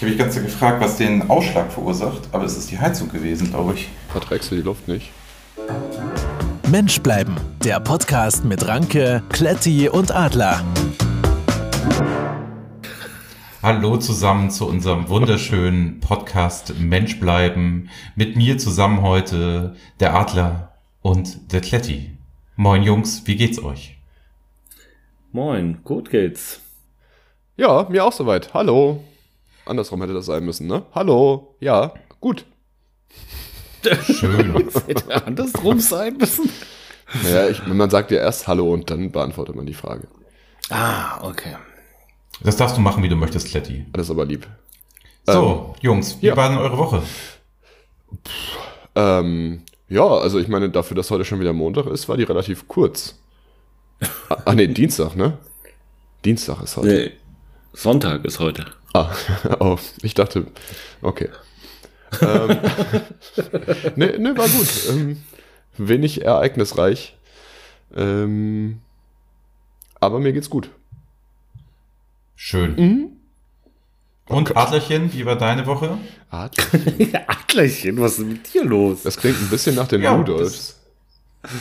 Ich habe mich ganz so gefragt, was den Ausschlag verursacht, aber es ist die Heizung gewesen, glaube ich. Verträgst du die Luft nicht? Mensch bleiben, der Podcast mit Ranke, Kletti und Adler. Hallo zusammen zu unserem wunderschönen Podcast Mensch bleiben. Mit mir zusammen heute der Adler und der Kletti. Moin Jungs, wie geht's euch? Moin, gut geht's. Ja, mir auch soweit. Hallo. Andersrum hätte das sein müssen, ne? Hallo, ja, gut. Schön. Hätte andersrum sein müssen? Naja, man sagt ja erst Hallo und dann beantwortet man die Frage. Ah, okay. Das darfst du machen, wie du möchtest, Kletti. Das ist aber lieb. So, Jungs, wie war denn eure Woche? Ja, also ich meine, dafür, dass heute schon wieder Montag ist, war die relativ kurz. Ach nee, Dienstag, ne? Dienstag ist heute. Nee, Sonntag ist heute. Ah, oh, ich dachte, okay. Nee, war gut. Wenig ereignisreich. Aber mir geht's gut. Schön. Mhm. Und Adlerchen, wie war deine Woche? Adlerchen? Adlerchen, was ist mit dir los? Das klingt ein bisschen nach den Rudolfs.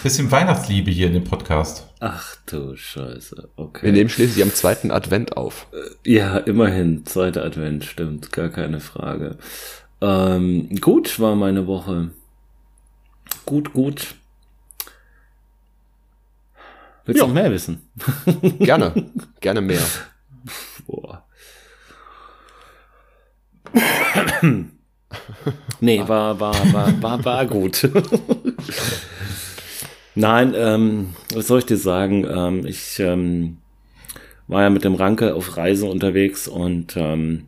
Bisschen Weihnachtsliebe hier in dem Podcast. Ach du Scheiße, okay. Wir nehmen schließlich am zweiten Advent auf. Ja, immerhin, zweiter Advent, stimmt, gar keine Frage. Gut war meine Woche. Gut. Willst du noch mehr wissen? Gerne mehr. Boah. Nee, war gut. Nein, was soll ich dir sagen? Ich war ja mit dem Ranke auf Reise unterwegs und wir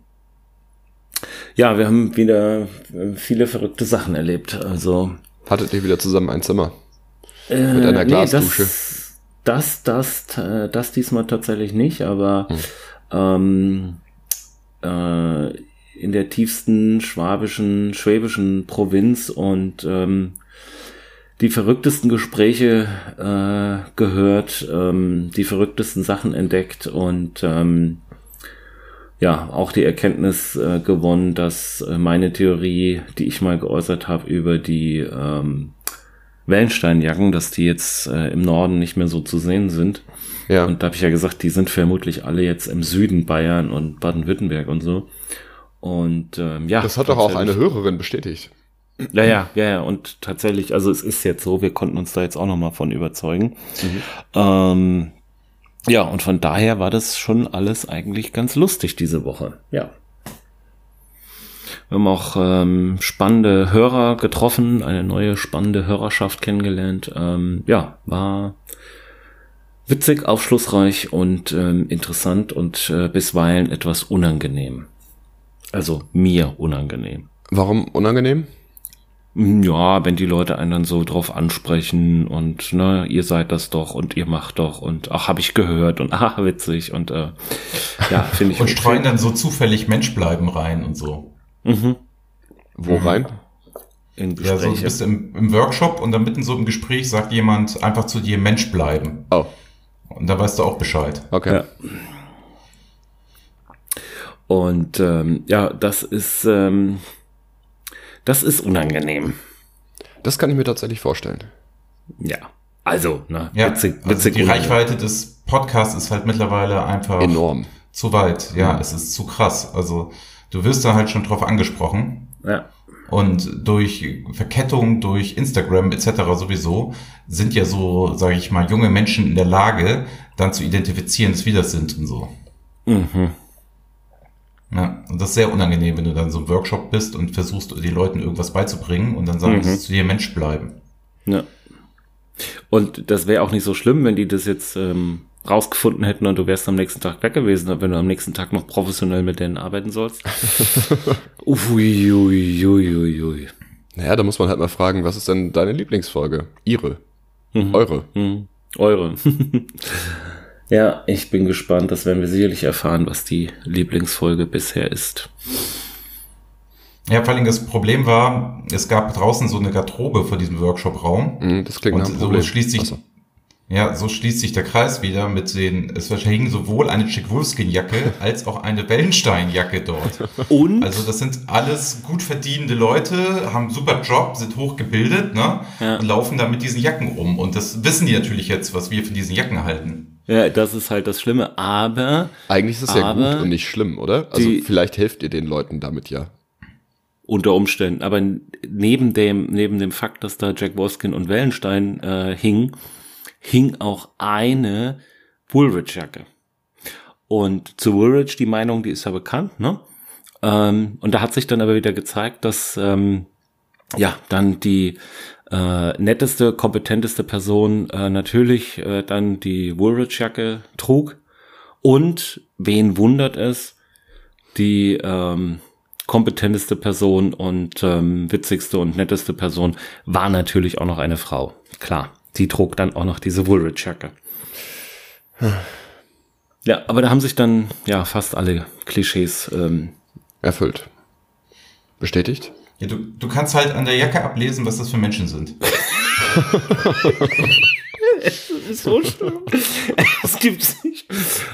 haben wieder viele verrückte Sachen erlebt. Also hattet ihr wieder zusammen ein Zimmer? Mit einer Glasdusche? Das diesmal tatsächlich nicht, aber in der tiefsten schwäbischen Provinz und die verrücktesten Gespräche gehört, die verrücktesten Sachen entdeckt und auch die Erkenntnis gewonnen, dass meine Theorie, die ich mal geäußert habe über die Wellensteyn-Jacken, dass die jetzt im Norden nicht mehr so zu sehen sind. Ja. Und da habe ich ja gesagt, die sind vermutlich alle jetzt im Süden Bayern und Baden-Württemberg und so. Und das hat doch auch eine Hörerin bestätigt. Ja, und tatsächlich, also es ist jetzt so, wir konnten uns da jetzt auch nochmal von überzeugen. Mhm. Und von daher war das schon alles eigentlich ganz lustig diese Woche. Ja. Wir haben auch spannende Hörer getroffen, eine neue spannende Hörerschaft kennengelernt. War witzig, aufschlussreich und interessant und bisweilen etwas unangenehm. Also mir unangenehm. Warum unangenehm? Ja, wenn die Leute einen dann so drauf ansprechen und ne, ihr seid das doch und ihr macht doch und ach, habe ich gehört und ach, witzig und finde ich. Und streuen dann so zufällig Mensch bleiben rein und so. Mhm. Wo rein? In Gespräche. Ja, so du bist im Workshop und dann mitten so im Gespräch sagt jemand einfach zu dir Mensch bleiben. Oh. Und da weißt du auch Bescheid. Okay. Ja. Und das ist unangenehm. Das kann ich mir tatsächlich vorstellen. Ja, also, ne? Ja, witzig also die Reichweite des Podcasts ist halt mittlerweile einfach enorm. Zu weit. Ja, Es ist zu krass. Also du wirst da halt schon drauf angesprochen. Ja. Und durch Verkettung, durch Instagram etc. sowieso sind ja so, sage ich mal, junge Menschen in der Lage, dann zu identifizieren, dass wir das sind und so. Mhm. Ja, und das ist sehr unangenehm, wenn du dann so im Workshop bist und versuchst, den Leuten irgendwas beizubringen und dann sagst du dir, Mensch bleiben. Ja. Und das wäre auch nicht so schlimm, wenn die das jetzt rausgefunden hätten und du wärst am nächsten Tag weg gewesen, wenn du am nächsten Tag noch professionell mit denen arbeiten sollst. Uiuiuiui. Naja, da muss man halt mal fragen, was ist denn deine Lieblingsfolge? Eure. Ja, ich bin gespannt, das werden wir sicherlich erfahren, was die Lieblingsfolge bisher ist. Ja, vor allem das Problem war, es gab draußen so eine Garderobe vor diesem Workshop-Raum. Das klingt nach einem Problem. So schließt sich, Ja, so schließt sich der Kreis wieder mit den, es hing sowohl eine Jack Wolfskin-Jacke als auch eine Wellensteyn-Jacke dort. Und? Also das sind alles gut verdienende Leute, haben einen super Job, sind hochgebildet, ne? Ja. Und laufen da mit diesen Jacken rum. Und das wissen die natürlich jetzt, was wir von diesen Jacken halten. Ja, das ist halt das Schlimme, aber... Eigentlich ist es ja gut und nicht schlimm, oder? Also vielleicht helft ihr den Leuten damit ja. Unter Umständen. Aber neben dem Fakt, dass da Jack Wolfskin und Wellensteyn hing auch eine Woolrich-Jacke. Und zu Woolrich, die Meinung, die ist ja bekannt, ne? Und da hat sich dann aber wieder gezeigt, dass dann die netteste, kompetenteste Person natürlich dann die Woolrich-Jacke trug. Und wen wundert es, die kompetenteste Person und witzigste und netteste Person war natürlich auch noch eine Frau, klar. Die trug dann auch noch diese Woolrich-Jacke. Ja, aber da haben sich dann fast alle Klischees erfüllt. Bestätigt? Ja, du kannst halt an der Jacke ablesen, was das für Menschen sind. Es ist so schlimm. Es gibt's nicht.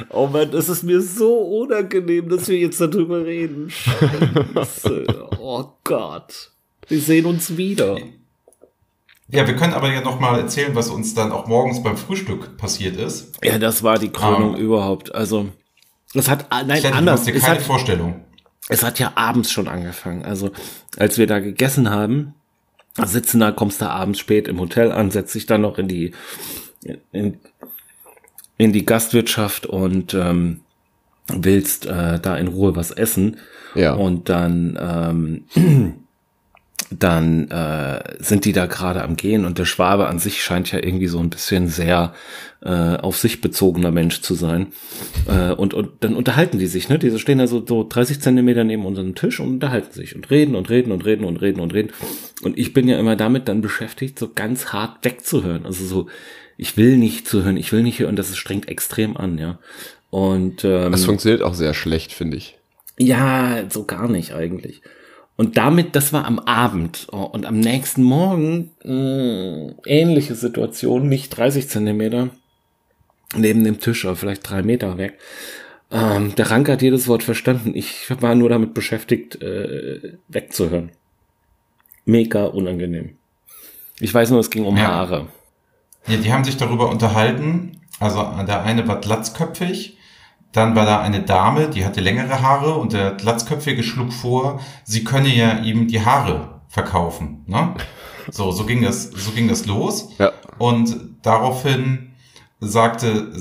Oh Mann, es ist mir so unangenehm, dass wir jetzt darüber reden. Scheiße. Oh Gott. Wir sehen uns wieder. Ja, wir können aber ja nochmal erzählen, was uns dann auch morgens beim Frühstück passiert ist. Ja, das war die Krönung überhaupt. Also, das hat, anders. Ich keine Vorstellung. Es hat ja abends schon angefangen. Also, als wir da gegessen haben, kommst da abends spät im Hotel an, setzt dich dann noch in die Gastwirtschaft und willst da in Ruhe was essen. Ja. Und dann... Dann sind die da gerade am Gehen und der Schwabe an sich scheint ja irgendwie so ein bisschen sehr auf sich bezogener Mensch zu sein. Und dann unterhalten die sich, ne? Die stehen da so 30 Zentimeter neben unserem Tisch und unterhalten sich und reden. Und ich bin ja immer damit dann beschäftigt, so ganz hart wegzuhören. Also so, ich will nicht hören und das strengt extrem an, ja. Und das funktioniert auch sehr schlecht, finde ich. Ja, so gar nicht eigentlich. Und damit, das war am Abend. Und am nächsten Morgen, ähnliche Situation, nicht 30 Zentimeter neben dem Tisch, aber vielleicht 3 Meter weg. Der Ranke hat jedes Wort verstanden. Ich war nur damit beschäftigt, wegzuhören. Mega unangenehm. Ich weiß nur, es ging um Haare. Ja, die haben sich darüber unterhalten. Also der eine war glatzköpfig. Dann war da eine Dame, die hatte längere Haare und der Glatzköpfige schlug vor, sie könne ja ihm die Haare verkaufen. Ne? So ging das los. Ja. Und daraufhin sagte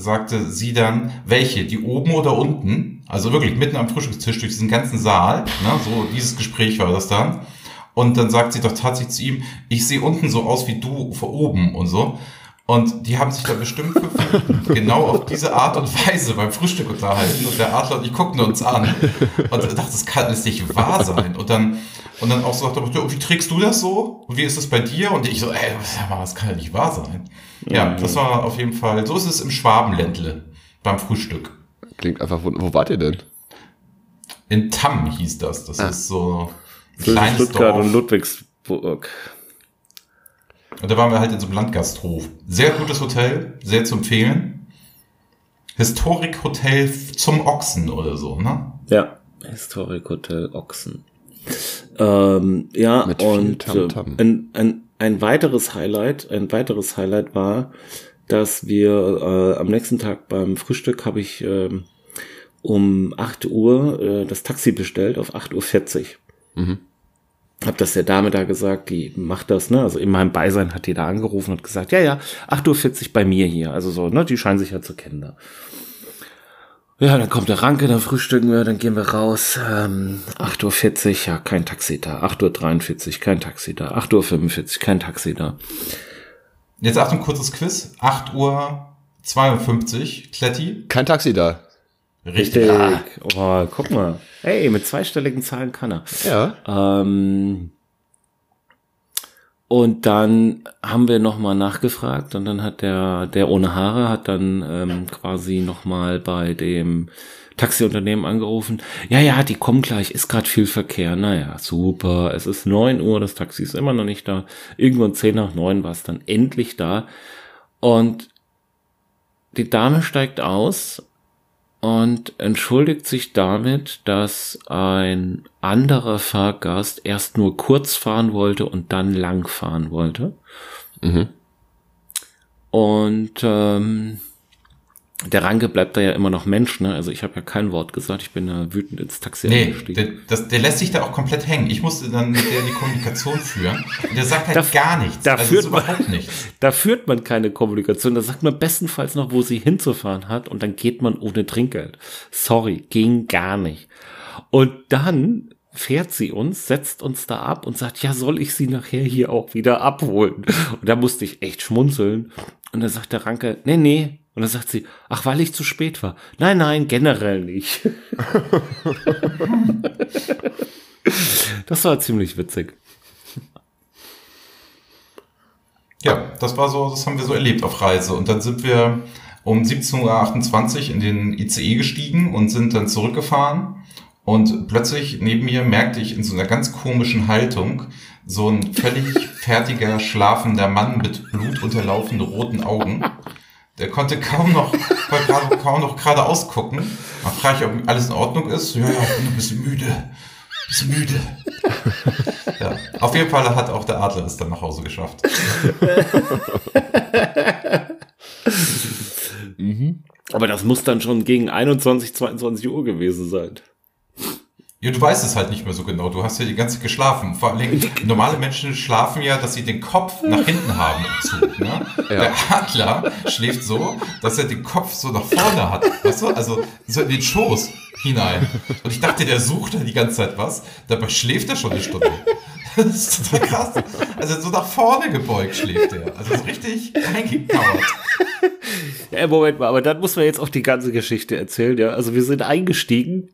sie dann, welche, die oben oder unten? Also wirklich mitten am Frühstückstisch durch diesen ganzen Saal. Ne? So dieses Gespräch war das dann. Und dann sagt sie doch tatsächlich zu ihm, ich sehe unten so aus wie du von oben und so. Und die haben sich da bestimmt genau auf diese Art und Weise beim Frühstück unterhalten. Und der Adler und ich guckten uns an. Und ich dachte, das kann jetzt nicht wahr sein. Und dann auch so, wie trägst du das so? Und wie ist das bei dir? Und ich so, das kann ja nicht wahr sein. Ja, das war auf jeden Fall, so ist es im Schwabenländle beim Frühstück. Klingt einfach, wo wart ihr denn? In Tamm hieß das. Das ist so ein kleines Stuttgart Dorf. Und Ludwigsburg. Und da waren wir halt in so einem Landgasthof. Sehr gutes Hotel, sehr zu empfehlen. Historik Hotel zum Ochsen oder so, ne? Ja, Historik Hotel Ochsen. Ein weiteres Highlight war, dass wir am nächsten Tag beim Frühstück habe ich um 8 Uhr das Taxi bestellt auf 8.40 Uhr. Mhm. Hab das der Dame da gesagt, die macht das, ne, also in meinem Beisein hat die da angerufen und gesagt, 8.40 Uhr bei mir hier, also so, ne, die scheinen sich ja zu kennen da. Ja, dann kommt der Ranke, dann frühstücken wir, dann gehen wir raus, 8.40 Uhr, ja, kein Taxi da, 8.43 Uhr, kein Taxi da, 8.45 Uhr, kein Taxi da. Jetzt Achtung, kurzes Quiz, 8.52 Uhr, Kletti. Kein Taxi da. Richtig. Ja. Oh, guck mal. Hey, mit zweistelligen Zahlen kann er. Ja. Und dann haben wir nochmal nachgefragt und dann hat der ohne Haare hat dann quasi nochmal bei dem Taxiunternehmen angerufen. Ja, die kommen gleich, ist gerade viel Verkehr. Naja, super, es ist 9 Uhr, das Taxi ist immer noch nicht da. Irgendwann 9:10 war es dann endlich da. Und Die Dame steigt aus und entschuldigt sich damit, dass ein anderer Fahrgast erst nur kurz fahren wollte und dann lang fahren wollte. Mhm. Und der Ranke bleibt da ja immer noch Mensch, ne? Also ich habe ja kein Wort gesagt, ich bin da wütend ins Taxi eingestiegen. Der lässt sich da auch komplett hängen. Ich musste dann mit der die Kommunikation führen. Und der sagt halt gar nichts. Da führt man keine Kommunikation. Da sagt man bestenfalls noch, wo sie hinzufahren hat und dann geht man ohne Trinkgeld. Sorry, ging gar nicht. Und dann fährt sie uns, setzt uns da ab und sagt, ja, soll ich sie nachher hier auch wieder abholen? Und da musste ich echt schmunzeln. Und dann sagt der Ranke, nee. Und dann sagt sie, ach, weil ich zu spät war. Nein, generell nicht. Das war ziemlich witzig. Ja, das war so, das haben wir so erlebt auf Reise. Und dann sind wir um 17.28 Uhr in den ICE gestiegen und sind dann zurückgefahren. Und plötzlich neben mir merkte ich in so einer ganz komischen Haltung so ein völlig fertiger, schlafender Mann mit blutunterlaufenden roten Augen. Der konnte kaum noch geradeaus gucken. Man fragt sich, ob alles in Ordnung ist. Ja, ich bin ein bisschen müde. Ja, auf jeden Fall hat auch der Adler es dann nach Hause geschafft. Mhm. Aber das muss dann schon gegen 21, 22 Uhr gewesen sein. Ja, du weißt es halt nicht mehr so genau. Du hast ja die ganze Zeit geschlafen. Vor allem normale Menschen schlafen ja, dass sie den Kopf nach hinten haben im Zug. Ne? Ja. Der Adler schläft so, dass er den Kopf so nach vorne hat. Weißt du? Also so in den Schoß hinein. Und ich dachte, der sucht da die ganze Zeit was. Dabei schläft er schon eine Stunde. Das ist total krass. Also so nach vorne gebeugt schläft er. Also so richtig eingekauert. Ja, Moment mal, aber dann muss man jetzt auch die ganze Geschichte erzählen. Ja? Also wir sind eingestiegen.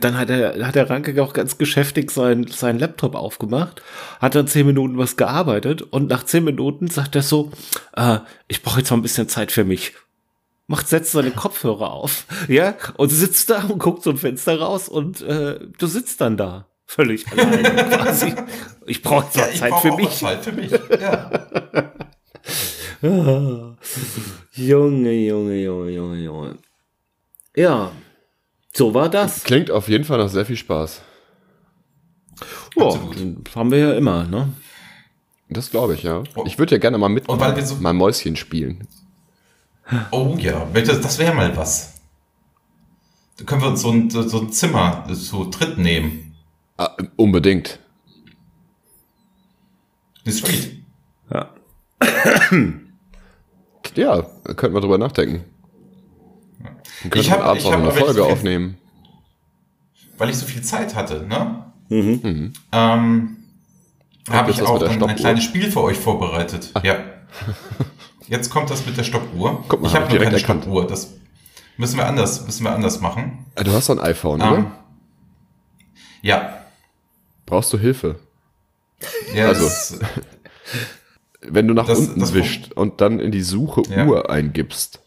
Dann hat der Ranke auch ganz geschäftig seinen Laptop aufgemacht, hat dann 10 Minuten was gearbeitet und nach 10 Minuten sagt er so, ich brauche jetzt mal ein bisschen Zeit für mich. Setzt seine Kopfhörer auf, ja, und sitzt da und guckt so ein Fenster raus und du sitzt dann da, völlig alleine quasi. Ich brauche jetzt mal Zeit für mich. Ja. Junge. Ja. So war das. Klingt auf jeden Fall nach sehr viel Spaß. Oh, haben wir ja immer, ne? Das glaube ich, ja. Ich würde ja gerne mal mit mal Mäuschen spielen. Oh ja, das wäre mal was. Da können wir uns so ein Zimmer zu dritt nehmen. Ah, unbedingt. Ist sweet. Ja. Ja, könnten wir drüber nachdenken. Ich habe abends eine Folge aufnehmen. Weil ich so viel Zeit hatte, ne? Mhm. Habe ich auch ein kleines Spiel für euch vorbereitet. Ah. Ja. Jetzt kommt das mit der Stoppuhr. Guck mal, ich habe keine Stoppuhr. Das müssen wir anders machen. Du hast doch ein iPhone, oder? Ja. Brauchst du Hilfe? Ja. Also, wenn du nach unten wischst und dann in die Suche Uhr eingibst.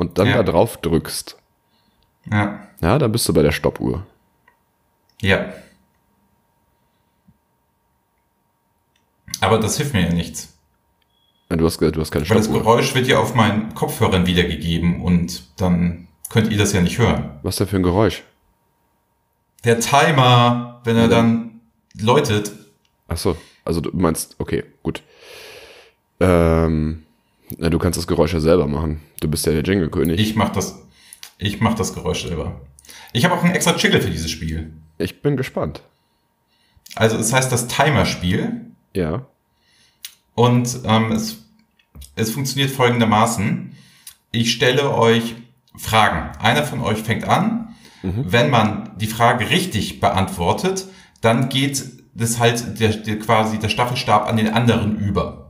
Und dann da drauf drückst. Ja. Ja, dann bist du bei der Stoppuhr. Ja. Aber das hilft mir ja nichts. Du hast keine Stoppuhr. Weil das Geräusch wird ja auf meinen Kopfhörern wiedergegeben und dann könnt ihr das ja nicht hören. Was ist denn für ein Geräusch? Der Timer, wenn er dann läutet. Ach so, also du meinst, okay, gut. Na, du kannst das Geräusch ja selber machen. Du bist ja der Jingle-König. Ich mach das Geräusch selber. Ich habe auch einen extra Jingle für dieses Spiel. Ich bin gespannt. Also es heißt das Timer-Spiel. Ja. Und es funktioniert folgendermaßen. Ich stelle euch Fragen. Einer von euch fängt an. Mhm. Wenn man die Frage richtig beantwortet, dann geht das halt der Staffelstab an den anderen über.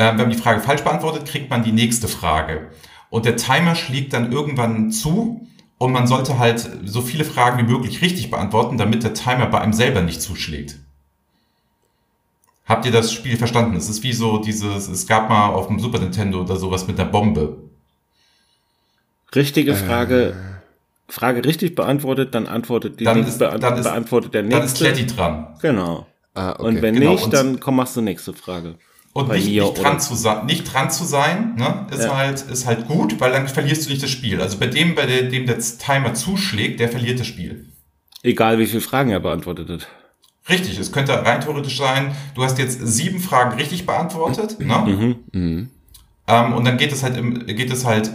Wenn man die Frage falsch beantwortet, kriegt man die nächste Frage. Und der Timer schlägt dann irgendwann zu und man sollte halt so viele Fragen wie möglich richtig beantworten, damit der Timer bei einem selber nicht zuschlägt. Habt ihr das Spiel verstanden? Es ist wie so es gab mal auf dem Super Nintendo oder sowas mit einer Bombe. Richtige Frage richtig beantwortet, dann antwortet die beantwortet der nächste. Dann ist Kletti dran. Genau. Ah, okay. Und wenn nicht, dann machst du nächste Frage. Und nicht dran zu sein, ne, ist halt gut, weil dann verlierst du nicht das Spiel. Also bei dem der Timer zuschlägt, der verliert das Spiel. Egal, wie viele Fragen er beantwortet hat. Richtig, es könnte rein theoretisch sein, du hast jetzt 7 Fragen richtig beantwortet, ne? Und dann geht es halt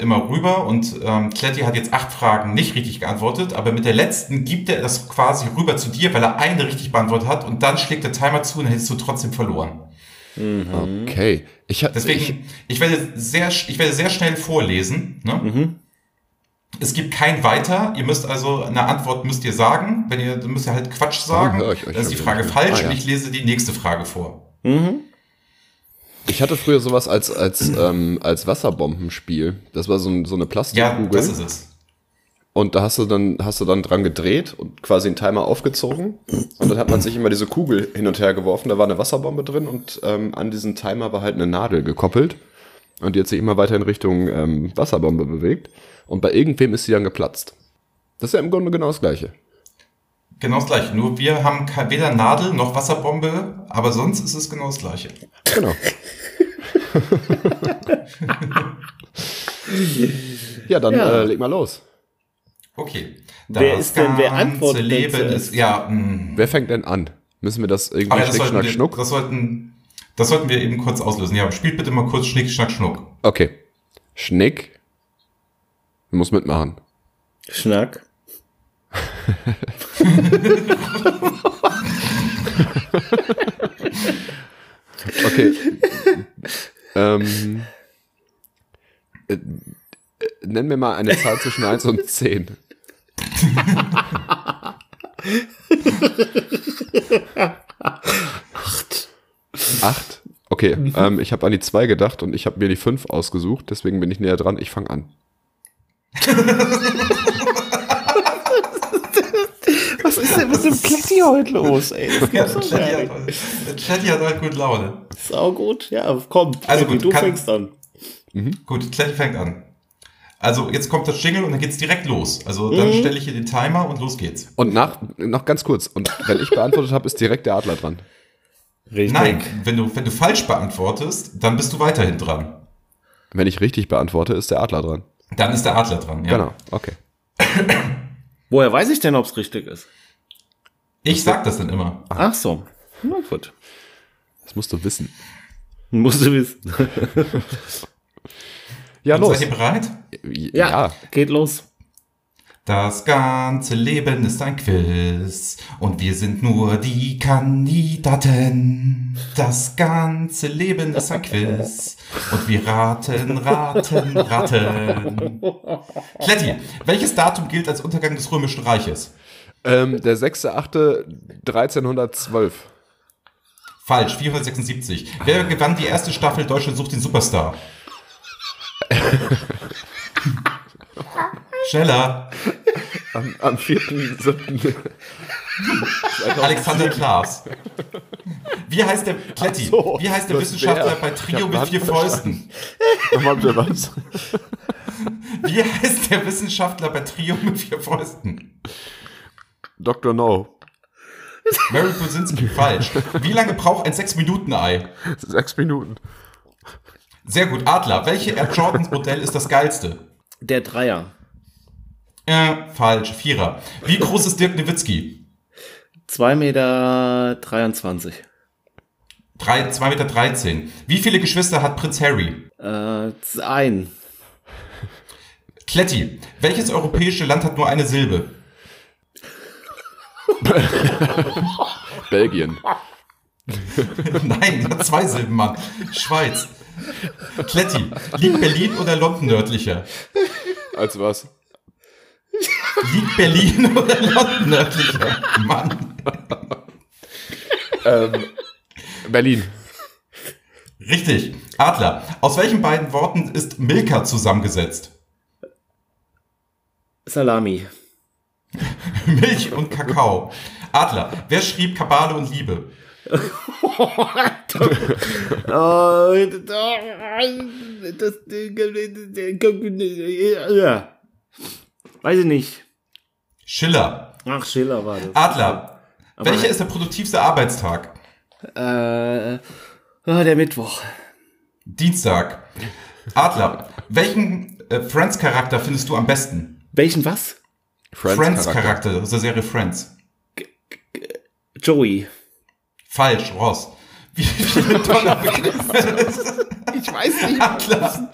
immer rüber und Kletti hat jetzt 8 Fragen nicht richtig geantwortet, aber mit der letzten gibt er das quasi rüber zu dir, weil er eine richtig beantwortet hat und dann schlägt der Timer zu und dann hättest du trotzdem verloren. Mhm. Okay. Deswegen werde ich sehr schnell vorlesen. Ne? Mhm. Es gibt kein Weiter. Ihr müsst also eine Antwort müsst ihr sagen. Müsst ihr halt Quatsch sagen. Dann ist die Frage falsch und ich lese die nächste Frage vor. Mhm. Ich hatte früher sowas als Wasserbombenspiel. Das war so eine Plastikkugel. Ja, das ist es. Und da hast du dann dran gedreht und quasi einen Timer aufgezogen. Und dann hat man sich immer diese Kugel hin und her geworfen. Da war eine Wasserbombe drin und an diesen Timer war halt eine Nadel gekoppelt. Und die hat sich immer weiter in Richtung Wasserbombe bewegt. Und bei irgendwem ist sie dann geplatzt. Das ist ja im Grunde genau das Gleiche. Genau das Gleiche. Nur wir haben weder Nadel noch Wasserbombe, aber sonst ist es genau das Gleiche. Genau. Ja, dann leg mal los. Okay. Wer fängt denn an? Müssen wir das irgendwie Schnick, Schnack, Schnuck? Das sollten wir eben kurz auslösen. Ja, spielt bitte mal kurz Schnick, Schnack, Schnuck. Okay. Schnick. Du musst mitmachen. Schnack. Okay. Nenn mir mal eine Zahl zwischen 1 und 10. Acht? Okay, ich habe an die 2 gedacht und ich habe mir die 5 ausgesucht, deswegen bin ich näher dran. Ich fange an. Was ist denn mit dem Kletti heute los, ey? Ja, der Kletti hat halt gut Laune. Sau gut, ja, komm. Also gut, du fängst an. Mhm. Gut, Kletti fängt an. Also jetzt kommt das Jingle und dann geht's direkt los. Also dann stelle ich hier den Timer und los geht's. Und noch ganz kurz. Und wenn ich beantwortet habe, ist direkt der Adler dran. Richtig. Nein, wenn du falsch beantwortest, dann bist du weiterhin dran. Wenn ich richtig beantworte, ist der Adler dran. Dann ist der Adler dran, ja. Genau, okay. Woher weiß ich denn, ob es richtig ist? Ich sag das dann immer. Ach so. Na gut. Das musst du wissen. Ja, los. Seid ihr bereit? Ja, geht los. Das ganze Leben ist ein Quiz und wir sind nur die Kandidaten. Das ganze Leben ist ein Quiz und wir raten. Kletti, welches Datum gilt als Untergang des Römischen Reiches? Der 6.8.1312. Falsch, 476. Wer gewann die erste Staffel Deutschland sucht den Superstar? Schneller. Am 4.7. Alexander Klaas. Wie heißt der Kletti? So, wie heißt der Wissenschaftler bei Trio mit 4 Fäusten? Wie heißt der Wissenschaftler bei Trio mit 4 Fäusten? Dr. No. Mary Businski, falsch. Wie lange braucht ein 6-Minuten-Ei? 6 Minuten. Sehr gut, Adler. Welche Air Jordans Modell ist das geilste? Der 3er. Falsch, 4er. Wie groß ist Dirk Nowitzki? 2,23 Meter. 2,13 Meter. 13. Wie viele Geschwister hat Prinz Harry? 1. Kletti, welches europäische Land hat nur eine Silbe? Belgien. Nein, 2 Silben, Mann. Schweiz. Kletti, liegt Berlin oder London nördlicher? Als was? Liegt Berlin oder London nördlicher? Mann. Berlin. Richtig. Adler, aus welchen beiden Worten ist Milka zusammengesetzt? Salami. Milch und Kakao. Adler, wer schrieb Kabale und Liebe? Weiß ich nicht. Schiller. Ach, Schiller war das. Adler, welcher ist der produktivste Arbeitstag? Ah, der Mittwoch. Dienstag. Adler, welchen Friends-Charakter findest du am besten? Welchen was? Friends-Charakter aus der Serie Friends. Joey. Falsch, Ross. Wie viele Dollar Ich weiß nicht. Adler,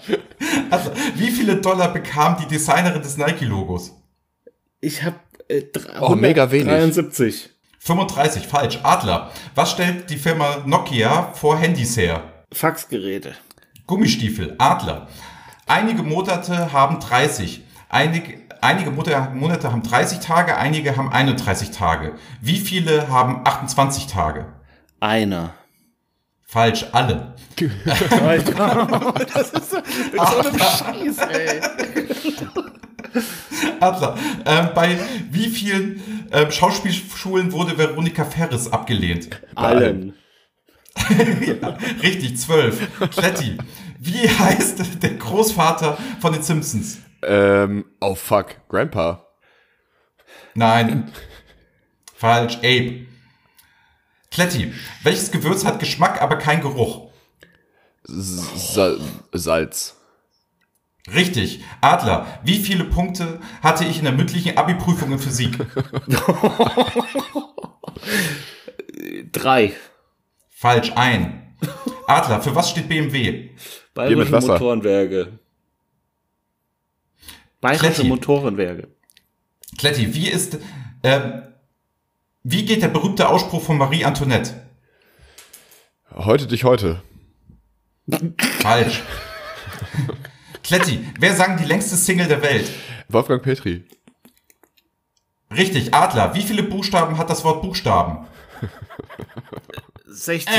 wie viele Dollar bekam die Designerin des Nike-Logos? Ich habe 73. 35, falsch. Adler, was stellt die Firma Nokia vor Handys her? Faxgeräte. Gummistiefel. Adler, einige Monate haben 30. Einige Monate haben 30 Tage, einige haben 31 Tage. Wie viele haben 28 Tage? Einer. Falsch, alle. Das ist so ein Scheiß, ey. Adler, bei wie vielen Schauspielschulen wurde Veronika Ferres abgelehnt? Allen. Ja, richtig, 12. Kletti, wie heißt der Großvater von den Simpsons? Grandpa. Nein. Falsch, Abe. Kletti, welches Gewürz hat Geschmack, aber kein Geruch? Salz. Richtig. Adler, wie viele Punkte hatte ich in der mündlichen Abi-Prüfung in Physik? 3. Falsch, ein. Adler, für was steht BMW? Bayerische Motorenwerke. Bayerische Motorenwerke. Kletti, wie geht der berühmte Ausspruch von Marie Antoinette? Heute dich heute. Falsch. Kletti, wer sang die längste Single der Welt? Wolfgang Petri. Richtig. Adler, wie viele Buchstaben hat das Wort Buchstaben? 16.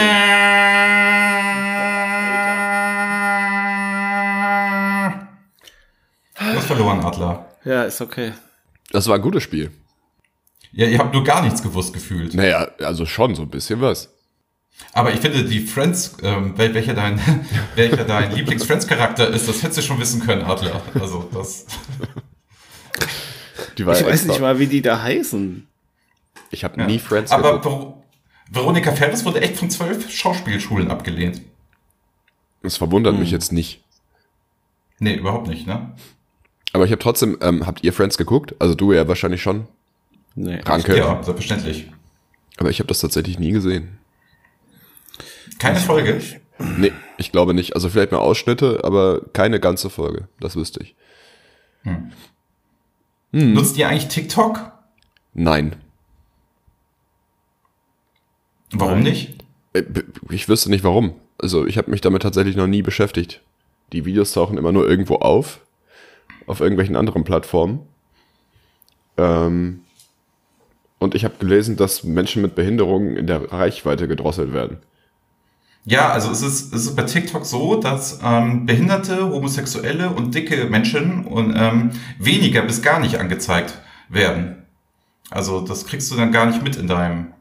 Du hast verloren, Adler. Ja, ist okay. Das war ein gutes Spiel. Ja, ihr habt nur gar nichts gewusst gefühlt. Naja, also schon so ein bisschen was. Aber ich finde, die Friends, welcher dein Lieblings-Friends-Charakter ist, das hättest du schon wissen können, Adler. Also, das. Ich weiß nicht mal, wie die da heißen. Ich habe nie Friends geguckt. Aber Veronika Ferres wurde echt von 12 Schauspielschulen abgelehnt. Das verwundert mich jetzt nicht. Nee, überhaupt nicht, ne? Aber ich habe trotzdem, habt ihr Friends geguckt? Also du ja wahrscheinlich schon. Nee. Ranke. Ja, selbstverständlich. Aber ich habe das tatsächlich nie gesehen. Keine Folge? Nee, ich glaube nicht. Also vielleicht mal Ausschnitte, aber keine ganze Folge. Das wüsste ich. Nutzt ihr eigentlich TikTok? Nein. Warum nicht? Ich wüsste nicht, warum. Also ich habe mich damit tatsächlich noch nie beschäftigt. Die Videos tauchen immer nur irgendwo auf irgendwelchen anderen Plattformen. Und ich habe gelesen, dass Menschen mit Behinderungen in der Reichweite gedrosselt werden. Ja, also es ist bei TikTok so, dass behinderte, homosexuelle und dicke Menschen und weniger bis gar nicht angezeigt werden. Also das kriegst du dann gar nicht mit in deinem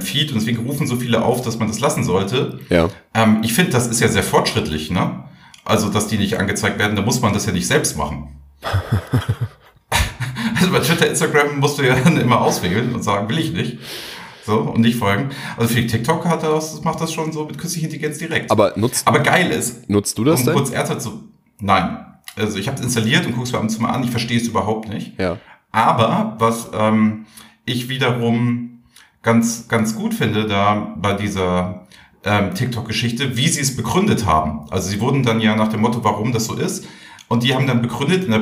Feed. Und deswegen rufen so viele auf, dass man das lassen sollte. Ja. Ich finde, das ist ja sehr fortschrittlich, ne? Also, dass die nicht angezeigt werden, da muss man das ja nicht selbst machen. Also bei Twitter, Instagram musst du ja dann immer auswählen und sagen, will ich nicht. So, und nicht folgen. Also für TikTok macht das schon so mit künstlicher Intelligenz direkt. Aber geil ist. Nutzt du das denn? Kurz ernsthaft so. Nein. Also ich habe es installiert und gucke es mir ab und zu mal an. Ich verstehe es überhaupt nicht. Ja. Aber was ich wiederum ganz, ganz gut finde, da bei dieser TikTok-Geschichte, wie sie es begründet haben. Also sie wurden dann ja nach dem Motto, warum das so ist. Und die haben dann begründet in der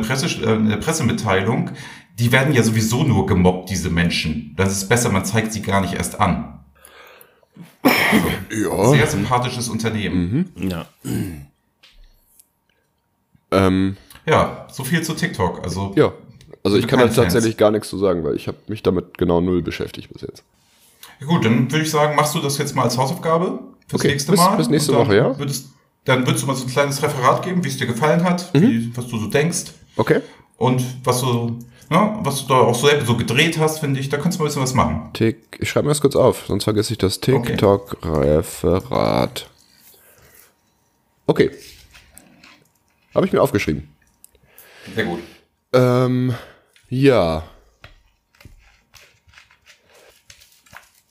Pressemitteilung, die werden ja sowieso nur gemobbt, diese Menschen. Das ist besser, man zeigt sie gar nicht erst an. Also, ja. Sehr sympathisches Unternehmen. Mhm. Ja. Ja, so viel zu TikTok. Also, ja, also ich kann da tatsächlich gar nichts zu sagen, weil ich habe mich damit genau null beschäftigt bis jetzt. Ja, gut, dann würde ich sagen, machst du das jetzt mal als Hausaufgabe fürs nächste Mal. Bis nächste Woche, ja. Dann würdest du mal so ein kleines Referat geben, wie es dir gefallen hat, was du so denkst. Okay. Und was du da auch selber so gedreht hast, finde ich, da kannst du mal ein bisschen was machen. Ich schreibe mir das kurz auf, sonst vergesse ich das TikTok-Referat. Okay. Habe ich mir aufgeschrieben. Sehr gut. Ja.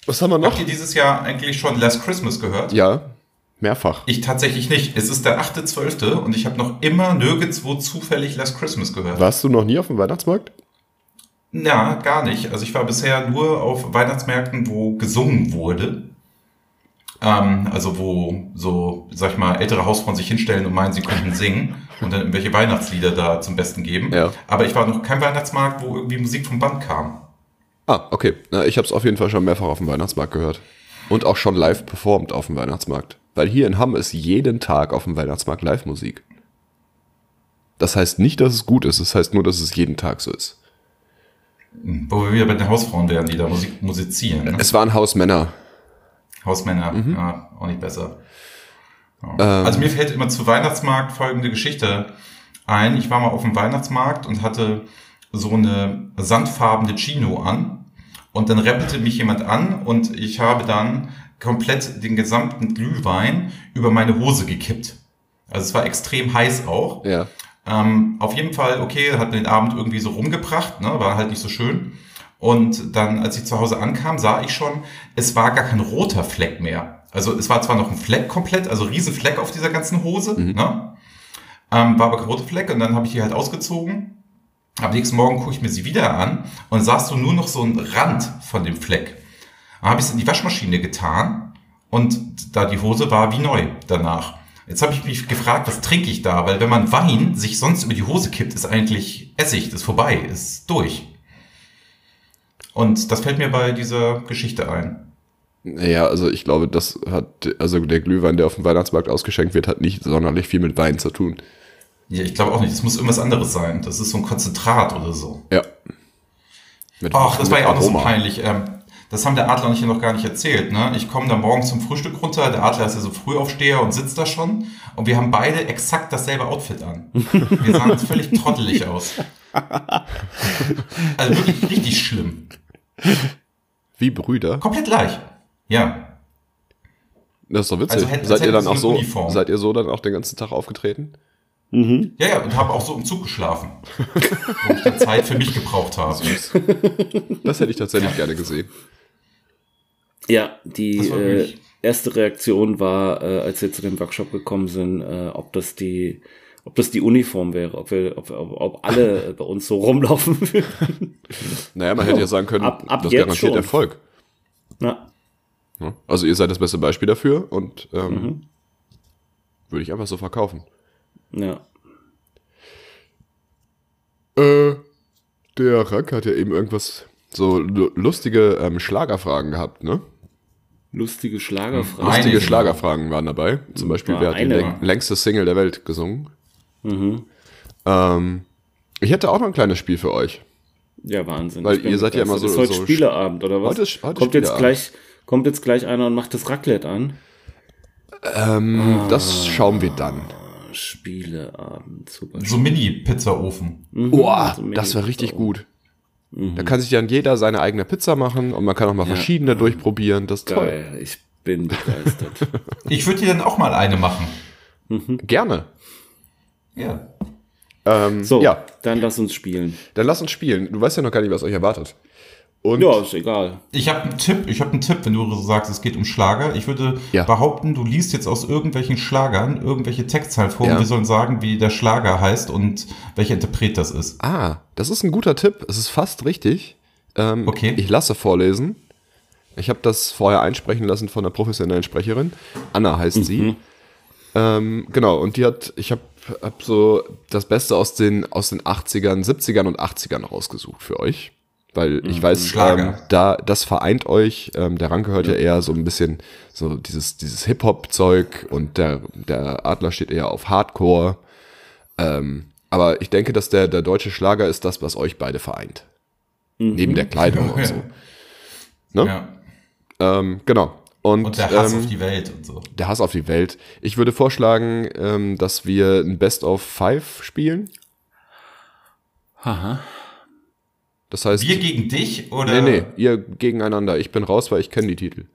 Was haben wir noch? Habt ihr dieses Jahr eigentlich schon Last Christmas gehört? Ja. Mehrfach. Ich tatsächlich nicht. Es ist der 8.12. und ich habe noch immer nirgendwo zufällig Last Christmas gehört. Warst du noch nie auf dem Weihnachtsmarkt? Na, gar nicht. Also ich war bisher nur auf Weihnachtsmärkten, wo gesungen wurde. Also wo so, sag ich mal, ältere Hausfrauen sich hinstellen und meinen, sie könnten singen und dann irgendwelche Weihnachtslieder da zum Besten geben. Ja. Aber ich war noch kein Weihnachtsmarkt, wo irgendwie Musik vom Band kam. Ah, okay. Na, ich habe es auf jeden Fall schon mehrfach auf dem Weihnachtsmarkt gehört. Und auch schon live performt auf dem Weihnachtsmarkt. Weil hier in Hamm ist jeden Tag auf dem Weihnachtsmarkt Live-Musik. Das heißt nicht, dass es gut ist. Das heißt nur, dass es jeden Tag so ist. Wo wir wieder bei den Hausfrauen wären, die da Musik musizieren. Ne? Es waren Hausmänner. Hausmänner, ja, auch nicht besser. Ja. Also mir fällt immer zu Weihnachtsmarkt folgende Geschichte ein. Ich war mal auf dem Weihnachtsmarkt und hatte so eine sandfarbene Chino an. Und dann rappelte mich jemand an und ich habe dann komplett den gesamten Glühwein über meine Hose gekippt. Also es war extrem heiß auch. Ja. Auf jeden Fall, okay, hat mir den Abend irgendwie so rumgebracht, ne, war halt nicht so schön. Und dann, als ich zu Hause ankam, sah ich schon, es war gar kein roter Fleck mehr. Also es war zwar noch ein Fleck komplett, also riesen Fleck auf dieser ganzen Hose, ne? War aber kein roter Fleck und dann habe ich die halt ausgezogen. Am nächsten Morgen gucke ich mir sie wieder an und sahst du nur noch so einen Rand von dem Fleck. Dann habe ich es in die Waschmaschine getan und da die Hose war wie neu danach. Jetzt habe ich mich gefragt, was trinke ich da? Weil wenn man Wein sich sonst über die Hose kippt, ist eigentlich Essig, ist vorbei, ist durch. Und das fällt mir bei dieser Geschichte ein. Ja, also ich glaube, das hat, also der Glühwein, der auf dem Weihnachtsmarkt ausgeschenkt wird, hat nicht sonderlich viel mit Wein zu tun. Ja, ich glaube auch nicht. Es muss irgendwas anderes sein. Das ist so ein Konzentrat oder so. Ja. Ach, das war ja auch noch so peinlich. Das haben der Adler und ich ja noch gar nicht erzählt. Ne? Ich komme da morgens zum Frühstück runter. Der Adler ist ja so Frühaufsteher und sitzt da schon. Und wir haben beide exakt dasselbe Outfit an. Wir sahen jetzt völlig trottelig aus. Also wirklich richtig schlimm. Wie Brüder? Komplett gleich. Ja. Das ist doch witzig. Also, seid ihr so dann auch den ganzen Tag aufgetreten? Mhm. Ja, ja, und habe auch so im Zug geschlafen, wo ich da Zeit für mich gebraucht habe. Das hätte ich tatsächlich gerne gesehen. Ja, die erste Reaktion war, als wir zu dem Workshop gekommen sind, ob das die Uniform wäre, ob alle bei uns so rumlaufen würden. Naja, man hätte ja sagen können, ab das garantiert Erfolg. Na. Also ihr seid das beste Beispiel dafür und würde ich einfach so verkaufen. Ja. Der Ranke hat ja eben irgendwas so lustige Schlagerfragen gehabt, ne? Lustige Schlagerfragen. Lustige Schlagerfragen waren dabei. Zum Beispiel, wer hat die längste Single der Welt gesungen? Mhm. Ich hätte auch noch ein kleines Spiel für euch. Ja, Wahnsinn. Weil ihr seid ja immer so. Ist heute so Spieleabend, oder was? Heute kommt jetzt gleich einer und macht das Raclette an. Das schauen wir dann. Spieleabend, super. So Mini-Pizzaofen. Boah, so das war richtig gut. Mhm. Da kann sich dann jeder seine eigene Pizza machen und man kann auch mal verschiedene durchprobieren. Das ist toll. Ich bin begeistert. Ich würde dir dann auch mal eine machen. Mhm. Gerne. Ja. Dann lass uns spielen. Du weißt ja noch gar nicht, was euch erwartet. Und ja, ist egal. Ich habe einen Tipp, wenn du so sagst, es geht um Schlager. Ich würde behaupten, du liest jetzt aus irgendwelchen Schlagern irgendwelche Textzeilen vor und wir sollen sagen, wie der Schlager heißt und welcher Interpret das ist. Ah, das ist ein guter Tipp. Es ist fast richtig. Okay. Ich lasse vorlesen. Ich habe das vorher einsprechen lassen von einer professionellen Sprecherin. Anna heißt sie. Genau, und die hat, ich habe so das Beste aus den 80ern, 70ern und 80ern rausgesucht für euch. Weil ich weiß, da das vereint euch. Der Ranke hört ja eher so ein bisschen so dieses Hip-Hop-Zeug und der Adler steht eher auf Hardcore. Aber ich denke, dass der deutsche Schlager ist das, was euch beide vereint. Mhm. Neben der Kleidung und so. Ne? Ja. Genau. Und der Hass auf die Welt und so. Der Hass auf die Welt. Ich würde vorschlagen, dass wir ein Best-of-5 spielen. Haha. Das heißt, wir gegen dich oder? Nee, ihr gegeneinander. Ich bin raus, weil ich kenne die Titel.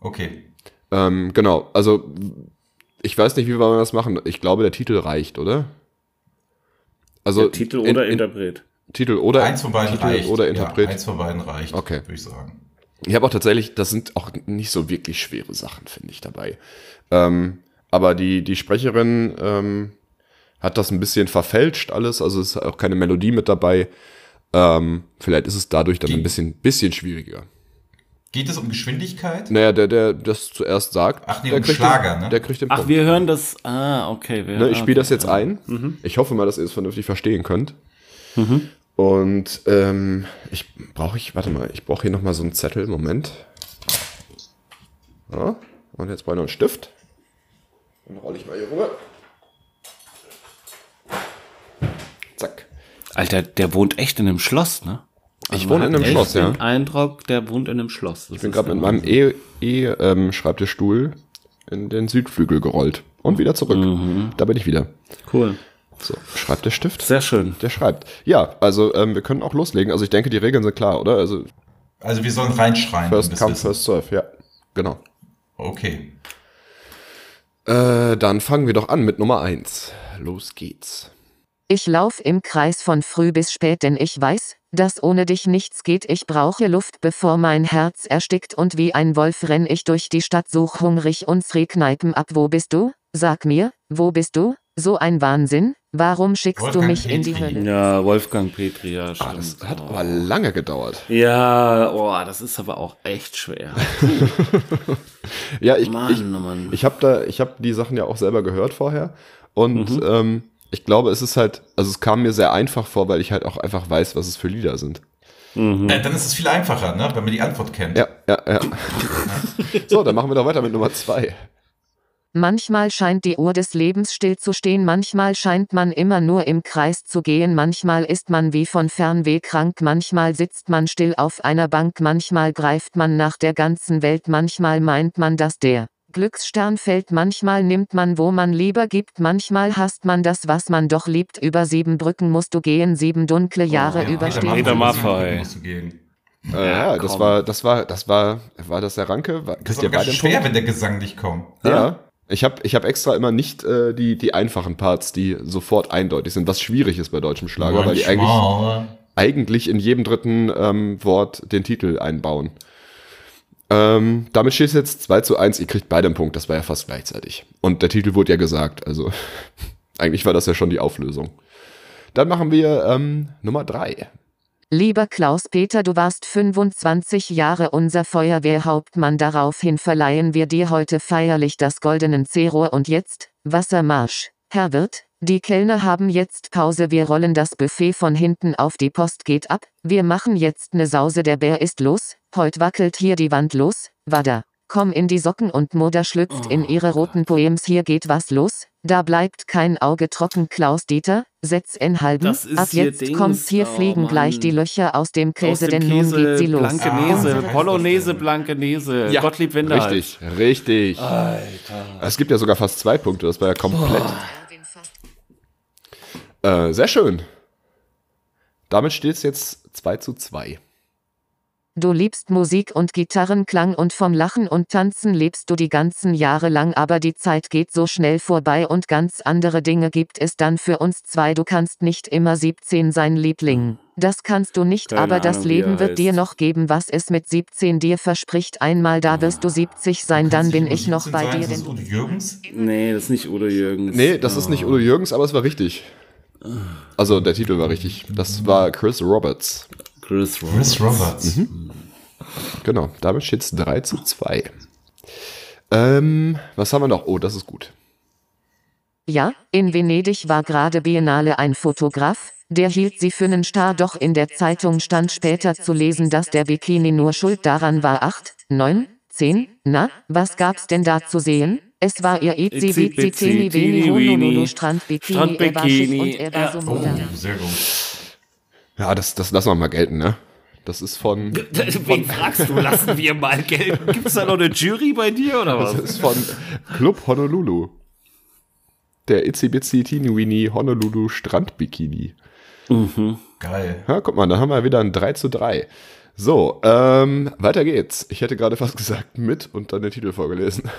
Okay. Genau, also ich weiß nicht, wie wir das machen. Ich glaube, der Titel reicht, oder? Also der Titel oder Interpret. Titel oder Interpret. Eins von beiden reicht. Okay. Würde ich sagen. Ich habe auch tatsächlich, das sind auch nicht so wirklich schwere Sachen, finde ich, dabei. Aber die Sprecherin hat das ein bisschen verfälscht alles, also ist auch keine Melodie mit dabei. Vielleicht ist es dadurch dann ein bisschen schwieriger. Geht es um Geschwindigkeit? Naja, der das zuerst sagt. Ach nee, der um kriegt Schlager, den, ne? Der kriegt den Punkt. Ach, wir hören das, okay. Ich spiele das jetzt ein. Mhm. Ich hoffe mal, dass ihr es vernünftig verstehen könnt. Mhm. Und ich brauche hier nochmal so einen Zettel, Moment. Ja, und jetzt brauche ich noch einen Stift. Dann rolle ich mal hier rüber. Zack. Alter, der wohnt echt in einem Schloss, ne? Also ich wohne in einem Schloss, ja. Ich habe den Eindruck, der wohnt in einem Schloss. Das ich bin gerade mit meinem Schreibtischstuhl in den Südflügel gerollt. Und wieder zurück. Mhm. Da bin ich wieder. Cool. So, schreibt der Stift? Sehr schön. Der schreibt. Ja, also wir können auch loslegen. Also ich denke, die Regeln sind klar, oder? Also wir sollen reinschreien. First come, first serve, ja. Genau. Okay. Dann fangen wir doch an mit Nummer 1. Los geht's. Ich laufe im Kreis von früh bis spät, denn ich weiß, dass ohne dich nichts geht. Ich brauche Luft, bevor mein Herz erstickt. Und wie ein Wolf renn ich durch die Stadt, such hungrig unsere Kneipen ab. Wo bist du? Sag mir, wo bist du? So ein Wahnsinn. Warum schickst Wolfgang du mich Petri in die Hölle? Ja, Wolfgang Petri, ja, stimmt. Das hat aber lange gedauert. Ja, das ist aber auch echt schwer. Ja, ich habe die Sachen ja auch selber gehört vorher. Und ich glaube, es ist halt, also es kam mir sehr einfach vor, weil ich halt auch einfach weiß, was es für Lieder sind. Mhm. Dann ist es viel einfacher, ne? Wenn man die Antwort kennt. Ja. So, dann machen wir doch weiter mit Nummer 2. Manchmal scheint die Uhr des Lebens stillzustehen, manchmal scheint man immer nur im Kreis zu gehen, manchmal ist man wie von Fernweh krank, manchmal sitzt man still auf einer Bank, manchmal greift man nach der ganzen Welt, manchmal meint man, dass der Glücksstern fällt, manchmal nimmt man, wo man lieber gibt, manchmal hasst man das, was man doch liebt, über 7 Brücken musst du gehen, 7 dunkle Jahre überstehen. Peter Maffay musst du gehen. Ja, war das der Ranke? Das war ganz schwer, wenn der Gesang nicht kommt. Ja. Ich hab extra immer nicht die einfachen Parts, die sofort eindeutig sind, was schwierig ist bei deutschem Schlager, weil die eigentlich in jedem dritten Wort den Titel einbauen. Damit steht es jetzt 2:1, ihr kriegt beide einen Punkt, das war ja fast gleichzeitig. Und der Titel wurde ja gesagt, also eigentlich war das ja schon die Auflösung. Dann machen wir Nummer 3. Lieber Klaus-Peter, du warst 25 Jahre unser Feuerwehrhauptmann, daraufhin verleihen wir dir heute feierlich das goldenen C-Rohr und jetzt, Wassermarsch. Herr Wirt, die Kellner haben jetzt Pause, wir rollen das Buffet von hinten auf, die Post geht ab, wir machen jetzt ne Sause, der Bär ist los, heut wackelt hier die Wand los, Wada, komm in die Socken und Mutter schlüpft in ihre roten Poems, hier geht was los. Da bleibt kein Auge trocken, Klaus-Dieter, setz in halben, ab jetzt Dings, kommt's, hier fliegen gleich die Löcher aus dem Käse, denn nun geht sie los. Blankenese, Polonaise, Blankenese, ja, Gottlieb Winterhals. Richtig. Alter. Es gibt ja sogar fast 2 Punkte, das war ja komplett. Sehr schön. Damit steht's jetzt 2:2. Du liebst Musik und Gitarrenklang und vom Lachen und Tanzen lebst du die ganzen Jahre lang, aber die Zeit geht so schnell vorbei und ganz andere Dinge gibt es dann für uns zwei. Du kannst nicht immer 17 sein, Liebling. Das kannst du nicht, keine aber Ahnung, das Leben wird dir noch geben, was es mit 17 dir verspricht. Einmal da wirst du 70 sein, dann bin ich noch bei dir. Ist das Udo Jürgens? Nee, das ist nicht Udo Jürgens. Nee, das ist nicht Udo Jürgens, aber es war richtig. Also der Titel war richtig. Das war Chris Roberts. Chris Roberts. Mhm. Genau, damit steht es 3:2. Was haben wir noch? Oh, das ist gut. Ja, in Venedig war gerade Biennale, ein Fotograf, der hielt sie für einen Star, doch in der Zeitung stand später zu lesen, dass der Bikini nur schuld daran war. 8, 9, 10, na, was gab's denn da zu sehen? Es war ihr Itzi, Bitzi, Tini, Veni, Honolulu, Strandbikini, er war schick und er war so modern. Sehr gut. Ja, das lassen wir mal gelten, ne? Das ist von... Wen fragst du, lassen wir mal gelten? Gibt's da noch eine Jury bei dir, oder was? Das ist von Club Honolulu. Der Itzi Bitzi Teeny Weeny Honolulu Strandbikini. Mhm. Geil. Ja, guck mal, da haben wir wieder ein 3:3. So, weiter geht's. Ich hätte gerade fast gesagt mit und dann den Titel vorgelesen.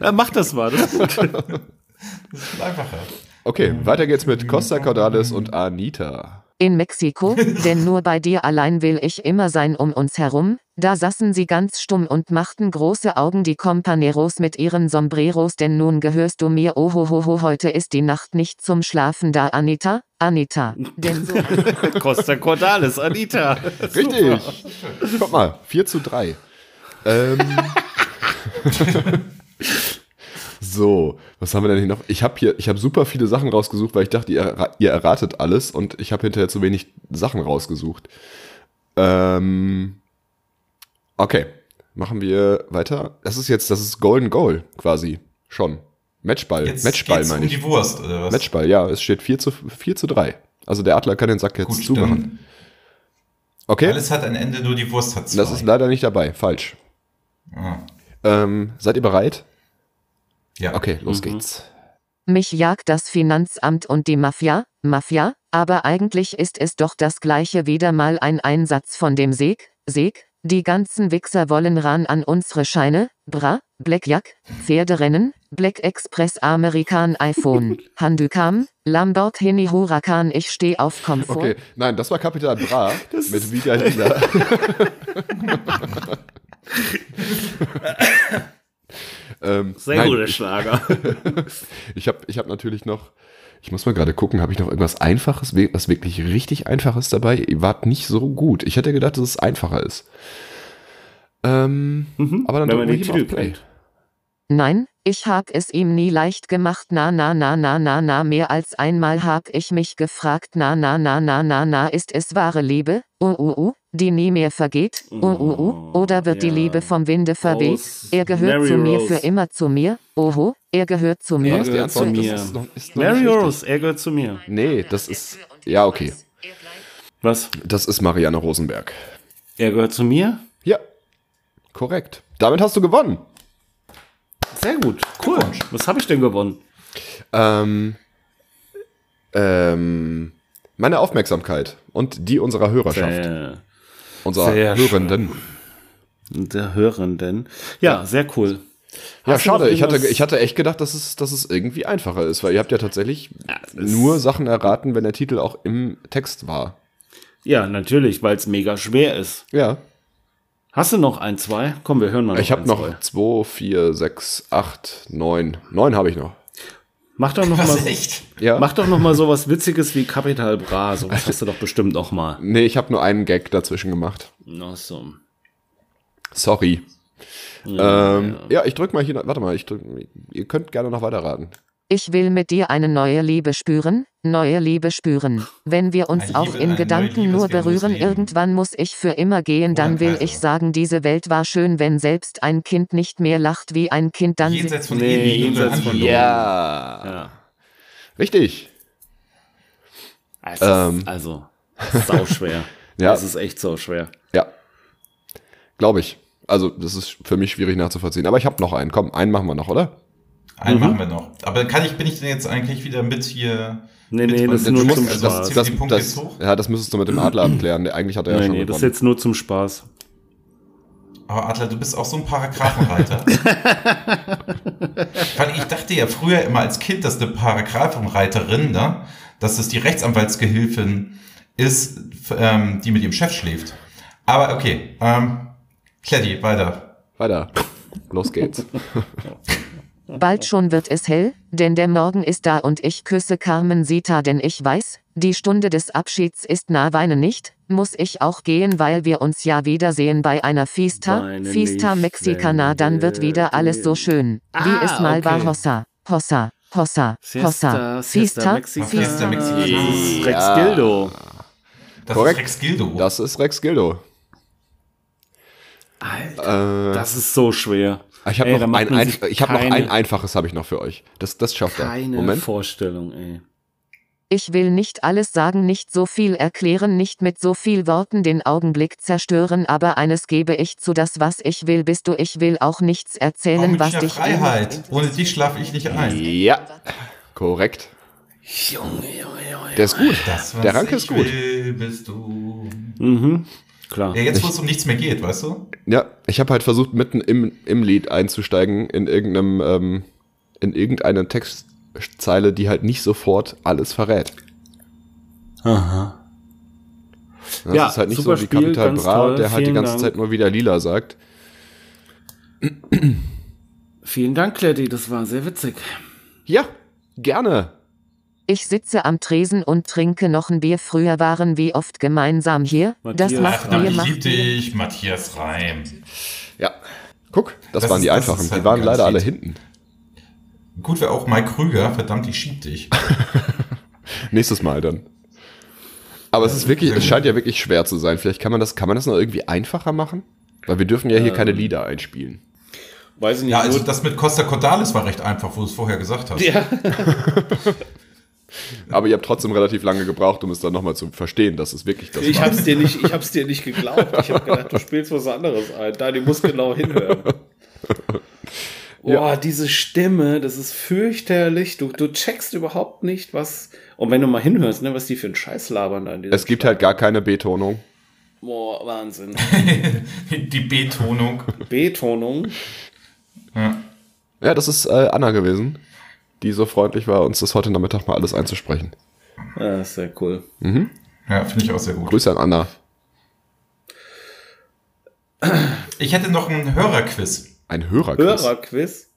Na, mach das mal, das ist gut. Das ist einfacher. Okay, weiter geht's mit Costa Cordalis und Anita. in Mexiko, denn nur bei dir allein will ich immer sein. Um uns herum, da saßen sie ganz stumm und machten große Augen, die Companeros mit ihren Sombreros, denn nun gehörst du mir, ohohoho, heute ist die Nacht nicht zum Schlafen da, Anita, Anita, denn so... Costa Cordalis, Anita. Richtig. Guck mal, 4:3. So, was haben wir denn hier noch? Ich habe super viele Sachen rausgesucht, weil ich dachte, ihr erratet alles, und ich habe hinterher zu wenig Sachen rausgesucht. Okay, machen wir weiter. Das ist Golden Goal quasi, schon. Matchball meine ich. Jetzt um die Wurst, oder was? Matchball, ja, es steht 4:3. Also der Adler kann den Sack jetzt zumachen. Okay. Alles hat ein Ende, nur die Wurst hat 2. Das ist leider nicht dabei, falsch. Ah. Seid ihr bereit? Ja. Okay, los geht's. Mich jagt das Finanzamt und die Mafia, aber eigentlich ist es doch das Gleiche, wieder mal ein Einsatz von dem Seg, die ganzen Wichser wollen ran an unsere Scheine, Bra, Blackjack, Pferderennen, Black Express, Amerikan, iPhone, Handykam, Lamborghini Huracan, ich stehe auf Komfort. Okay, nein, das war Capital Bra mit Vida Lila. Sehr guter Schlager. Ich hab natürlich noch, ich muss mal gerade gucken, habe ich noch irgendwas Einfaches, was wirklich richtig Einfaches dabei? War nicht so gut. Ich hätte gedacht, dass es einfacher ist. Aber dann drücken wir hier auf Play. Nein, ich hab es ihm nie leicht gemacht, na, mehr als einmal hab ich mich gefragt, na, ist es wahre Liebe, die nie mehr vergeht, oder wird die Liebe vom Winde verweht, er gehört Mary zu mir, Rose. Für immer zu mir, oho, er gehört zu mir. Mary Rose, er gehört zu mir. Nee, das ist, ja, okay. Was? Das ist Marianne Rosenberg. Er gehört zu mir? Ja, korrekt. Damit hast du gewonnen. Sehr gut, cool. Was habe ich denn gewonnen? Meine Aufmerksamkeit und die unserer Hörerschaft. Hörenden. Schön. Der Hörenden. Ja, sehr cool. Ja, schade. Ich hatte echt gedacht, dass es irgendwie einfacher ist, weil ihr habt ja tatsächlich nur Sachen erraten, wenn der Titel auch im Text war. Ja, natürlich, weil es mega schwer ist. Ja. Hast du noch 1, 2? Komm, wir hören mal. Ich habe noch 2, 4, 6, 8, 9. 9 habe ich noch. Mach doch noch mal. Echt? Ja. Mach doch noch mal so was Witziges wie Capital Bra. So was hast du doch bestimmt noch mal. Nee, ich habe nur einen Gag dazwischen gemacht. Awesome. Sorry. Ja, ich drück mal hier. Warte mal, ihr könnt gerne noch weiterraten. Ich will mit dir eine neue Liebe spüren. Wenn wir uns auch in Gedanken nur berühren, irgendwann muss ich für immer gehen, dann will ich sagen, diese Welt war schön, wenn selbst ein Kind nicht mehr lacht wie ein Kind, dann... Jenseits von ja. Richtig. Also sau schwer. Ja. Das ist echt sau schwer. Ja. Glaube ich. Also, das ist für mich schwierig nachzuvollziehen. Aber ich habe noch einen. Komm, einen machen wir noch, oder? Einen machen wir noch. Aber bin ich denn jetzt eigentlich wieder mit hier? Nee, das ist nur zum Spaß. Ja, das müsstest du mit dem Adler abklären. Eigentlich hat er ja schon gewonnen. Das ist jetzt nur zum Spaß. Aber Adler, du bist auch so ein Paragraphenreiter. Weil ich dachte ja früher immer als Kind, dass eine Paragraphenreiterin, ne, dass das die Rechtsanwaltsgehilfin ist, die mit ihrem Chef schläft. Aber okay, Kletti, weiter. Weiter. Los geht's. Bald schon wird es hell, denn der Morgen ist da und ich küsse Carmen Sita, denn ich weiß, die Stunde des Abschieds ist nah, weine nicht, muss ich auch gehen, weil wir uns ja wiedersehen bei einer Fiesta Mexicana, dann wird wieder alles so schön, wie es mal war, Hossa, Fiesta Mexicana. Jesus. Rex Gildo. Das ist Rex Gildo. Alter, das ist so schwer. Ich habe noch ein einfaches für euch. Das schafft er. Keine Vorstellung, ey. Ich will nicht alles sagen, nicht so viel erklären, nicht mit so viel Worten den Augenblick zerstören, aber eines gebe ich zu, das, was ich will, bist du, ich will auch nichts erzählen, was dich... Freiheit. Ohne dich schlafe ich nicht ein. Ja, korrekt. Junge. Der ist gut. Der Ranke ist gut. Bist du... Mhm. Klar. Ja, jetzt, wo es um nichts mehr geht, weißt du? Ja, ich habe halt versucht, mitten im Lied einzusteigen in irgendeine Textzeile, die halt nicht sofort alles verrät. Aha. Das ja, ist halt nicht so wie Spiel, Capital Bra, toll, der halt die ganze Dank. Zeit nur wieder lila sagt. Vielen Dank, Kletti, das war sehr witzig. Ja, gerne. Ich sitze am Tresen und trinke noch ein Bier. Früher waren wir oft gemeinsam hier. Matthias, das macht Bier, ich lieb dich, Matthias Reim. Ja, guck, das waren die einfachen. Die halt waren leider alle hinten. Gut wäre auch Mike Krüger. Verdammt, ich schieb dich. Nächstes Mal dann. Aber es ist wirklich, es scheint ja wirklich schwer zu sein. Vielleicht kann man das noch irgendwie einfacher machen? Weil wir dürfen ja hier keine Lieder einspielen. Weiß ich nicht. Ja, also das mit Costa Cordalis war recht einfach, wo du es vorher gesagt hast. Ja. Aber ihr habt trotzdem relativ lange gebraucht, um es dann nochmal zu verstehen, dass es wirklich das war. Ich hab's dir nicht geglaubt. Ich habe gedacht, du spielst was anderes ein. Daniel muss genau hinhören. Boah, ja. Diese Stimme, das ist fürchterlich. Du checkst überhaupt nicht, was... Und wenn du mal hinhörst, ne, was die für einen Scheiß labern da. Es gibt halt gar keine Betonung. Boah, Wahnsinn. Die Betonung. Betonung. Ja, das ist Anna gewesen, die so freundlich war, uns das heute Nachmittag mal alles einzusprechen. Ja, sehr cool. Mhm. Ja, finde ich auch sehr gut. Grüße an Anna. Ich hätte noch ein Hörerquiz. Ein Hörerquiz? Hörerquiz?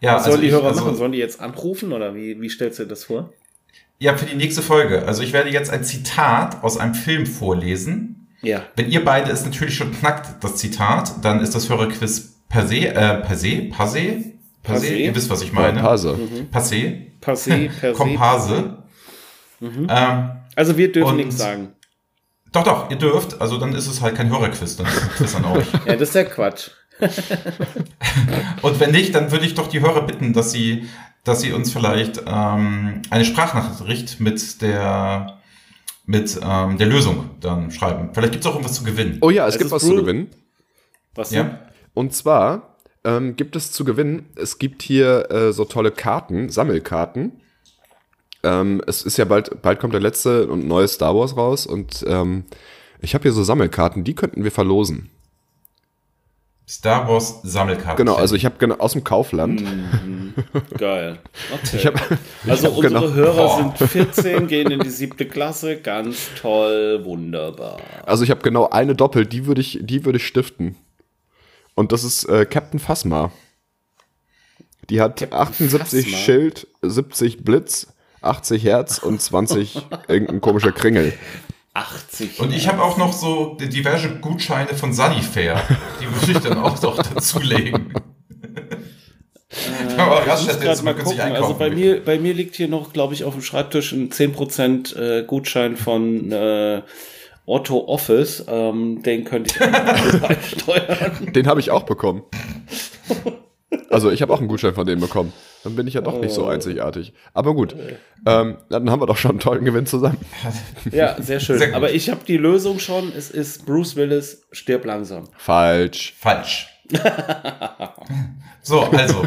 Ja, was sollen die Hörer machen? Sollen die jetzt anrufen oder wie stellst du dir das vor? Ja, für die nächste Folge. Also ich werde jetzt ein Zitat aus einem Film vorlesen. Ja. Wenn ihr beide es natürlich schon knackt, das Zitat, dann ist das Hörerquiz passé. Ihr wisst, was ich meine. Passé. Komparse. Mhm. Also wir dürfen nichts sagen. Doch, ihr dürft. Also dann ist es halt kein Hörerquiz, dann ist es ein Quiz an euch. Ja, das ist ja Quatsch. Und wenn nicht, dann würde ich doch die Hörer bitten, dass sie uns vielleicht eine Sprachnachricht mit der Lösung dann schreiben. Vielleicht gibt es auch irgendwas zu gewinnen. Oh ja, es gibt was zu gewinnen. Was denn? Ja. Und zwar gibt es zu gewinnen, es gibt hier so tolle Karten, Sammelkarten. Es ist ja bald kommt der letzte und neue Star Wars raus. Und ich habe hier so Sammelkarten, die könnten wir verlosen. Star Wars Sammelkarten. Genau, also ich habe aus dem Kaufland. Mhm. Geil. Okay. Unsere Hörer sind 14, gehen in die 7. Klasse. Ganz toll, wunderbar. Also ich habe genau eine doppelt, die würde ich stiften. Und das ist Captain Phasma. Die hat Captain 78 Phasma. Schild, 70 Blitz, 80 Herz und 20 irgendein komischer Kringel. 80. Und ich habe auch noch so diverse Gutscheine von Sunnyfair. Die würde ich dann auch noch dazulegen. Also bei mir liegt hier noch, glaube ich, auf dem Schreibtisch ein 10% Gutschein von Otto Office. Den könnte ich beisteuern. Den habe ich auch bekommen. Also ich habe auch einen Gutschein von denen bekommen. Dann bin ich ja doch nicht so einzigartig. Aber gut, dann haben wir doch schon einen tollen Gewinn zusammen. Ja, sehr schön. Sehr gut. Aber ich habe die Lösung schon. Es ist Bruce Willis, stirb langsam. Falsch. So, also,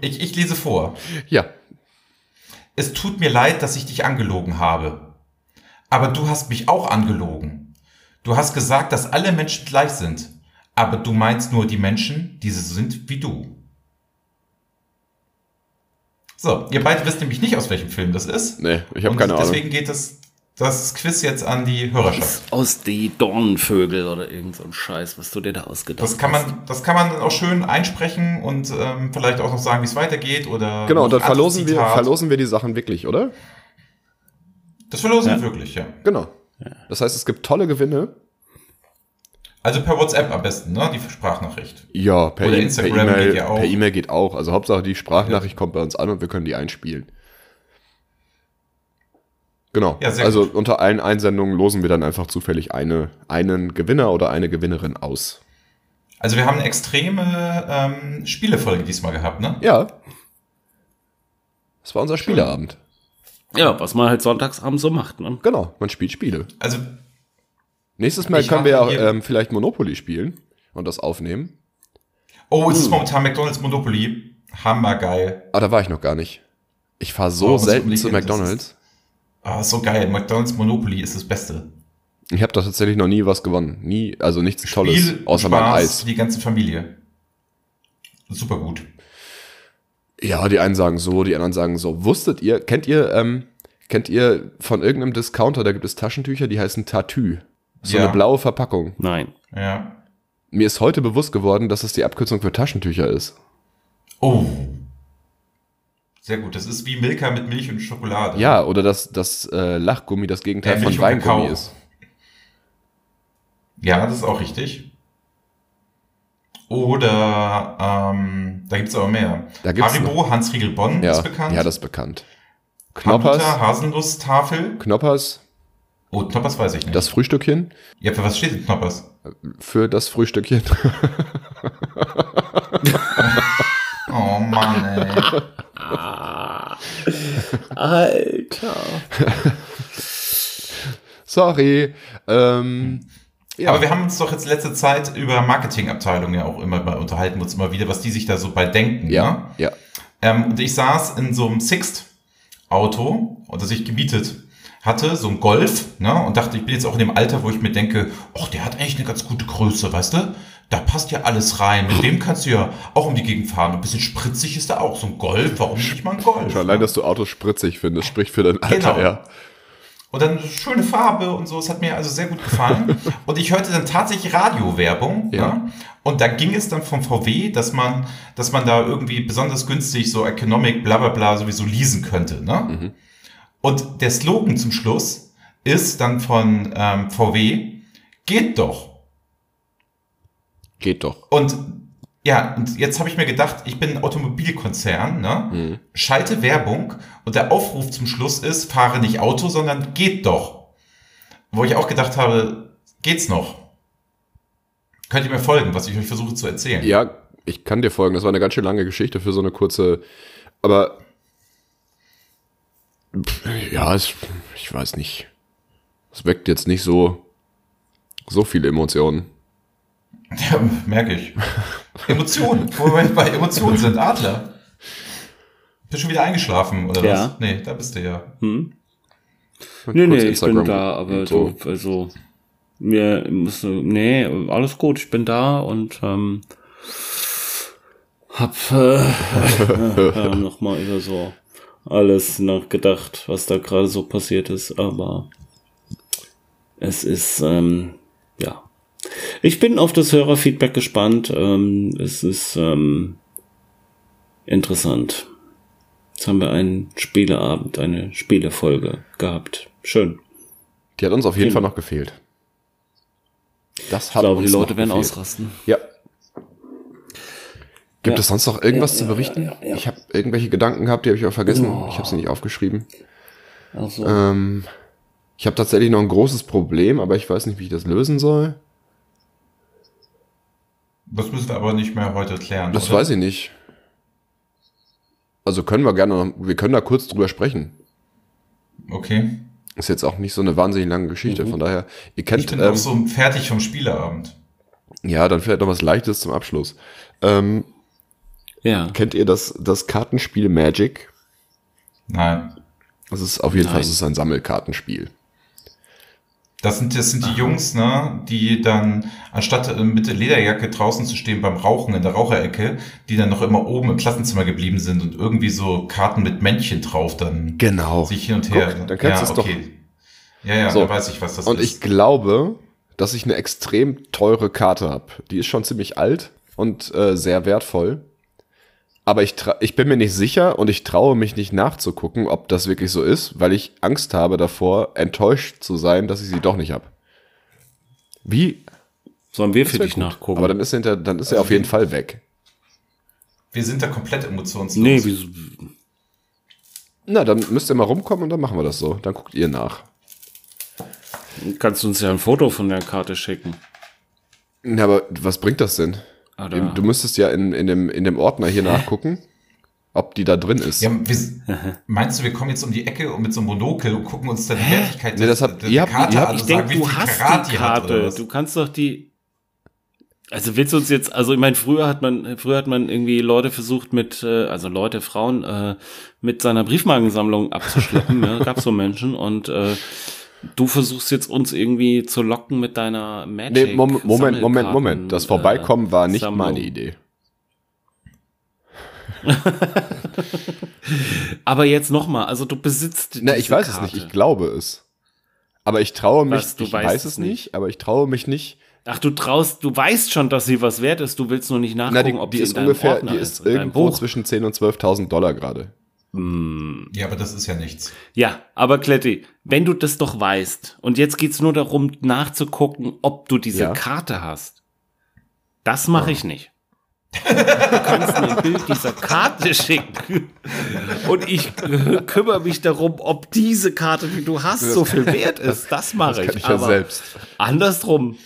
ich lese vor. Ja. Es tut mir leid, dass ich dich angelogen habe. Aber du hast mich auch angelogen. Du hast gesagt, dass alle Menschen gleich sind. Aber du meinst nur die Menschen, die so sind wie du. So, ihr beide wisst nämlich nicht, aus welchem Film das ist. Nee, ich habe keine Ahnung. Deswegen geht das Quiz jetzt an die Hörerschaft. Aus die Dornenvögel oder irgend so ein Scheiß, was du dir da ausgedacht hast. Das kann man dann auch schön einsprechen und vielleicht auch noch sagen, wie es weitergeht. Oder genau, und dann verlosen wir die Sachen wirklich, oder? Das verlosen wir wirklich, ja. Genau. Ja. Das heißt, es gibt tolle Gewinne. Also per WhatsApp am besten, ne? Die Sprachnachricht. Ja, per Instagram geht ja auch. Per E-Mail geht auch. Also Hauptsache die Sprachnachricht kommt bei uns an und wir können die einspielen. Genau. Ja, also gut. Unter allen Einsendungen losen wir dann einfach zufällig einen Gewinner oder eine Gewinnerin aus. Also wir haben eine extreme Spielefolge diesmal gehabt, ne? Ja. Das war unser Spieleabend. Ja, was man halt sonntagsabends so macht, ne? Genau, man spielt Spiele. Also nächstes Mal können wir ja vielleicht Monopoly spielen und das aufnehmen. Oh, es ist momentan McDonald's Monopoly. Hammergeil. Ah, da war ich noch gar nicht. Ich fahre so selten zu McDonald's. So geil. McDonald's Monopoly ist das Beste. Ich habe da tatsächlich noch nie was gewonnen. Nie, also nichts Tolles, außer Spaß, mein Eis. Die ganze Familie. Super gut. Ja, die einen sagen so, die anderen sagen so. Wusstet ihr, kennt ihr von irgendeinem Discounter, da gibt es Taschentücher, die heißen Tatü. So ja. Eine blaue Verpackung. Nein. Ja. Mir ist heute bewusst geworden, dass es die Abkürzung für Taschentücher ist. Oh. Sehr gut. Das ist wie Milka mit Milch und Schokolade. Ja, oder dass das Lachgummi das Gegenteil von Weingummi ist. Ja, das ist auch richtig. Oder, da gibt es aber mehr. Haribo, noch. Hansriegel Bonn ist bekannt. Ja, das ist bekannt. Knoppers. Haselnusstafel. Knoppers. Oh, Knoppers weiß ich nicht. Das Frühstückchen. Ja, für was steht denn Knoppers? Für das Frühstückchen. Oh Mann, ey. Alter. Sorry. Ja. Aber wir haben uns doch jetzt letzte Zeit über Marketingabteilungen ja auch immer mal unterhalten, uns immer wieder, was die sich da so bei denken. Ja, ja. Und ich saß in so einem Sixt-Auto, das ich gemietet hatte, so ein Golf, ne, und dachte, ich bin jetzt auch in dem Alter, wo ich mir denke, ach, der hat eigentlich eine ganz gute Größe, weißt du? Da passt ja alles rein. Mit dem kannst du ja auch um die Gegend fahren. Ein bisschen spritzig ist da auch. So ein Golf, warum nicht mal ein Golf? Allein, dass du Autos spritzig findest, spricht für dein Alter, genau. Ja. Und dann schöne Farbe und so. Es hat mir also sehr gut gefallen. Und ich hörte dann tatsächlich Radiowerbung. Ja. Ne? Und da ging es dann vom VW, dass man da irgendwie besonders günstig so Economic bla bla bla sowieso leasen könnte. Ne? Mhm. Und der Slogan zum Schluss ist dann von VW, geht doch. Geht doch. Und ja, und jetzt habe ich mir gedacht, ich bin ein Automobilkonzern, ne? Mhm. Schalte Werbung und der Aufruf zum Schluss ist, fahre nicht Auto, sondern geht doch. Wo ich auch gedacht habe, geht's noch? Könnt ihr mir folgen, was ich euch versuche zu erzählen? Ja, ich kann dir folgen. Das war eine ganz schön lange Geschichte für so eine kurze, aber ja, ich weiß nicht. Es weckt jetzt nicht so viele Emotionen. Ja, merke ich. Emotionen, wo wir bei Emotionen sind. Adler. Bist du schon wieder eingeschlafen, oder ja. Was? Nee, da bist du ja. Hm? Nee, ich bin da, aber so. Also, alles gut, ich bin da und hab nochmal über so alles nachgedacht, was da gerade so passiert ist, aber es ist, ja. Ich bin auf das Hörerfeedback gespannt. Es ist interessant. Jetzt haben wir einen Spieleabend, eine Spielefolge gehabt. Schön. Die hat uns auf jeden Fall noch gefehlt. Das hat ich glaube, uns die Leute werden gefehlt. Ausrasten. Ja. Gibt es sonst noch irgendwas zu berichten? Ja. Ich habe irgendwelche Gedanken gehabt, die habe ich auch vergessen. Oh. Ich habe sie nicht aufgeschrieben. Ach so. Ich habe tatsächlich noch ein großes Problem, aber ich weiß nicht, wie ich das lösen soll. Das müssen wir aber nicht mehr heute klären. Das weiß ich nicht. Also können wir gerne, wir können da kurz drüber sprechen. Okay. Ist jetzt auch nicht so eine wahnsinnig lange Geschichte, von daher, ihr kennt... Ich bin auch so fertig vom Spieleabend. Ja, dann vielleicht noch was Leichtes zum Abschluss. Ja. Kennt ihr das Kartenspiel Magic? Nein. Das ist auf jeden Fall ist ein Sammelkartenspiel. Das sind die Jungs, ne, die dann, anstatt mit der Lederjacke draußen zu stehen beim Rauchen in der Raucherecke, die dann noch immer oben im Klassenzimmer geblieben sind und irgendwie so Karten mit Männchen drauf dann sich hin und her. Guck, dann kannst du es doch. Ja, so. Dann weiß ich, was das ist. Und ich glaube, dass ich eine extrem teure Karte habe. Die ist schon ziemlich alt und sehr wertvoll. Aber ich bin mir nicht sicher und ich traue mich nicht nachzugucken, ob das wirklich so ist, weil ich Angst habe davor, enttäuscht zu sein, dass ich sie doch nicht habe. Wie? Sollen wir für dich nachgucken? Aber dann ist er auf jeden Fall weg. Wir sind da komplett emotionslos. Nee, wieso? Na, dann müsst ihr mal rumkommen und dann machen wir das so. Dann guckt ihr nach. Kannst du uns ja ein Foto von der Karte schicken. Na, aber was bringt das denn? Oder? Du müsstest ja in dem Ordner hier nachgucken, ob die da drin ist. Ja, meinst du, wir kommen jetzt um die Ecke und mit so einem Monokel und gucken uns dann die Wertigkeit der Karte an? Ich denke, du hast die Karte. Du kannst doch die... Also willst du uns jetzt... Also ich meine, früher hat man irgendwie Leute versucht mit... Also Leute, Frauen, mit seiner Briefmarkensammlung abzuschleppen. Ja, gab so Menschen und... Du versuchst jetzt uns irgendwie zu locken mit deiner Magic. Nee, Moment. Das Vorbeikommen war nicht meine Idee. Aber jetzt nochmal, also du besitzt diese Karte. Ich weiß es nicht, ich glaube es. Aber ich traue mich, ich weiß es nicht. Ach, du weißt schon, dass sie was wert ist, du willst nur nicht nachgucken, ob die ist ungefähr, Ordner ist irgendwo zwischen 10.000 und 12.000 Dollar gerade. Ja, aber das ist ja nichts. Ja, aber Kletti, wenn du das doch weißt und jetzt geht's nur darum, nachzugucken, ob du diese Karte hast. Das mache ich nicht. Du kannst mir ein Bild dieser Karte schicken und ich kümmere mich darum, ob diese Karte, die du hast, so viel wert ist. Das mache ich. Das kann ich ja aber selbst. Andersrum.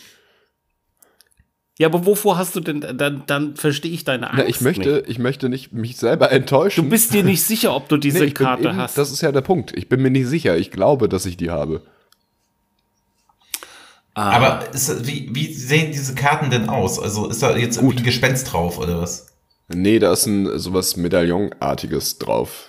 Ja, aber wovor hast du denn, dann verstehe ich deine Angst. Na, ich möchte nicht mich selber enttäuschen. Du bist dir nicht sicher, ob du diese Karte hast. Das ist ja der Punkt. Ich bin mir nicht sicher. Ich glaube, dass ich die habe. Aber wie sehen diese Karten denn aus? Also ist da jetzt irgendwie ein Gespenst drauf oder was? Nee, da ist sowas Medaillonartiges drauf.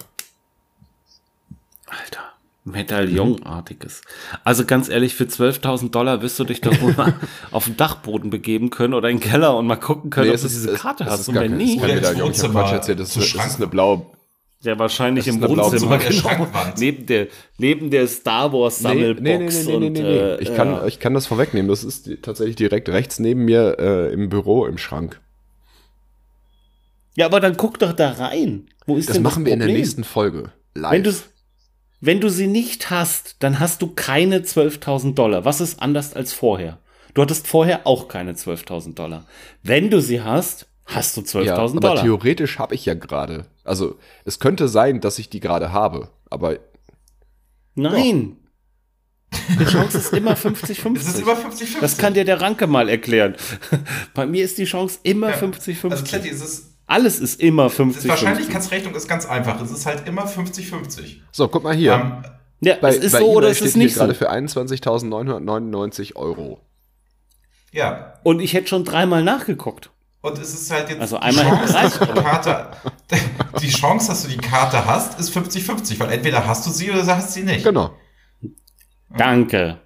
Alter. Medaillonartiges. Also ganz ehrlich, für 12.000 Dollar wirst du dich doch wohl mal auf den Dachboden begeben können oder in den Keller und mal gucken können, ob du diese Karte hast. Und wenn nicht, das ist eine blaue. Ja, wahrscheinlich im Wohnzimmer. Genau. Neben der Star Wars Sammelbox. Nee. Ich kann das vorwegnehmen. Das ist tatsächlich direkt rechts neben mir im Büro im Schrank. Ja, aber dann guck doch da rein. Wo ist das denn das Problem? Das machen wir in der nächsten Folge. Live. Wenn du sie nicht hast, dann hast du keine 12.000 Dollar. Was ist anders als vorher? Du hattest vorher auch keine 12.000 Dollar. Wenn du sie hast, hast du 12.000 Dollar. Aber theoretisch habe ich ja gerade. Also es könnte sein, dass ich die gerade habe, aber... Nein! Ja. Die Chance ist immer 50-50. Es ist immer 50-50. Das kann dir der Ranke mal erklären. Bei mir ist die Chance immer 50-50. Also Kletti, es ist... Alles ist immer 50-50. Wahrscheinlichkeitsrechnung ist ganz einfach. Es ist halt immer 50-50. So, guck mal hier. Es ist so oder es ist nicht so. Gerade für 21.999 Euro. Ja. Und ich hätte schon dreimal nachgeguckt. Und es ist halt jetzt also einmal die Chance, dass du die Karte hast, ist 50-50. Weil entweder hast du sie oder hast sie nicht. Genau. Danke.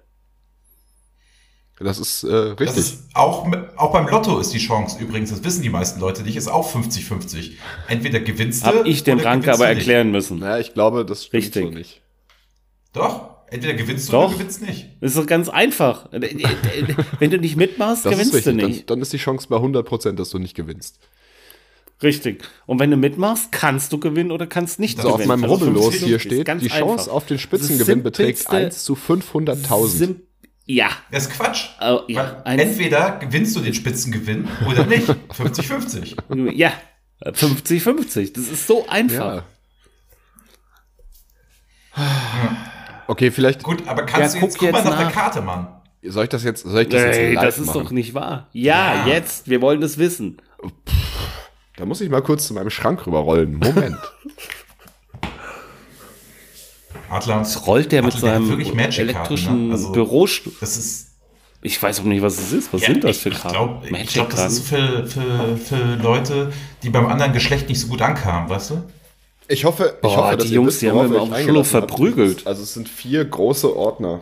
Das ist richtig. Das ist auch beim Lotto ist die Chance übrigens, das wissen die meisten Leute nicht, ist auch 50-50. Entweder gewinnst du oder gewinnst du nicht. Hab ich dem Ranke aber erklären müssen. Ja, ich glaube, das stimmt so nicht. Doch, entweder gewinnst du oder gewinnst nicht. Das ist doch ganz einfach. Wenn du nicht mitmachst, gewinnst du nicht. Dann ist die Chance bei 100%, dass du nicht gewinnst. Richtig. Und wenn du mitmachst, kannst du gewinnen oder kannst nicht gewinnen. So, auf meinem Rubbellos hier steht, die Chance auf den Spitzengewinn beträgt 1 zu 500.000. Ja. Das ist Quatsch. Ja, entweder gewinnst du den Spitzengewinn oder nicht. 50-50. Ja, 50-50. Das ist so einfach. Ja. Okay, vielleicht. Gut, aber kannst du jetzt guck mal nach der Karte, Mann. Soll ich das jetzt live machen? Doch nicht wahr. Ja, jetzt. Wir wollen es wissen. Da muss ich mal kurz zu meinem Schrank rüberrollen. Moment. Adler, das rollt der mit seinem elektrischen Bürostuhl. Das ist. Ich weiß auch nicht, was es ist. Was sind das für Karten? Ich glaube, das ist für Leute, die beim anderen Geschlecht nicht so gut ankamen, weißt du? Ich hoffe, dass die Jungs, die haben wir auf dem Schulhof verprügelt. Also es sind 4 große Ordner.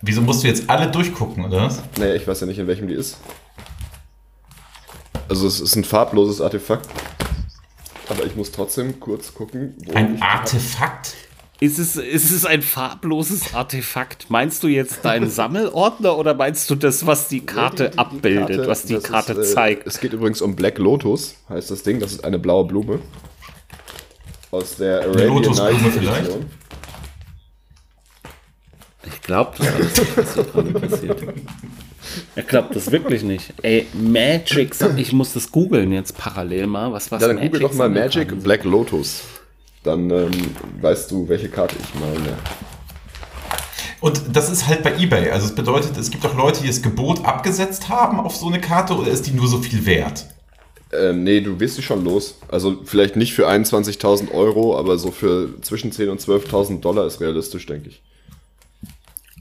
Wieso musst du jetzt alle durchgucken, oder was? Naja, ich weiß ja nicht, in welchem die ist. Also es ist ein farbloses Artefakt. Aber ich muss trotzdem kurz gucken. Ein Artefakt? Ist es ein farbloses Artefakt? Meinst du jetzt deinen Sammelordner oder meinst du das, was die Karte abbildet, was die Karte zeigt? Es geht übrigens um Black Lotus, heißt das Ding. Das ist eine blaue Blume. Aus der Lotusblume vielleicht? Ich glaube, das ist gerade passiert. Er glaubt das wirklich nicht. Ey, Magic, ich muss das googeln jetzt parallel mal. Dann google doch mal Magic Black Lotus. Dann weißt du, welche Karte ich meine. Und das ist halt bei eBay. Also es bedeutet, es gibt doch Leute, die das Gebot abgesetzt haben auf so eine Karte oder ist die nur so viel wert? Nee, du wirst sie schon los. Also vielleicht nicht für 21.000 Euro, aber so für zwischen 10.000 und 12.000 Dollar ist realistisch, denke ich.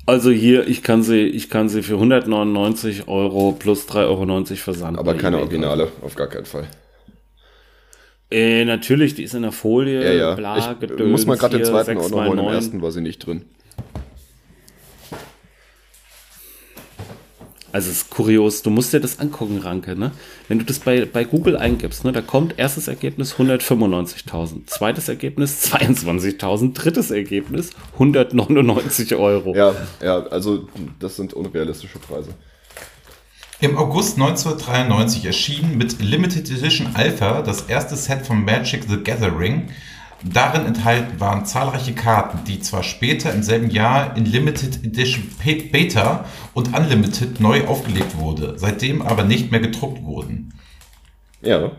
Also hier, ich kann sie für 199 Euro plus 3,90 Euro versanden. Aber keine Originale, auf gar keinen Fall. Natürlich, die ist in der Folie. Ja. Ich muss mal gerade den zweiten Ordner holen, im ersten war sie nicht drin. Also es ist kurios, du musst dir das angucken, Ranke, ne? Wenn du das bei Google eingibst, ne, da kommt erstes Ergebnis 195.000, zweites Ergebnis 22.000, drittes Ergebnis 199 €. Ja, also das sind unrealistische Preise. Im August 1993 erschien mit Limited Edition Alpha das erste Set von Magic the Gathering. Darin enthalten waren zahlreiche Karten, die zwar später im selben Jahr in Limited Edition Beta und Unlimited neu aufgelegt wurde, seitdem aber nicht mehr gedruckt wurden. Ja.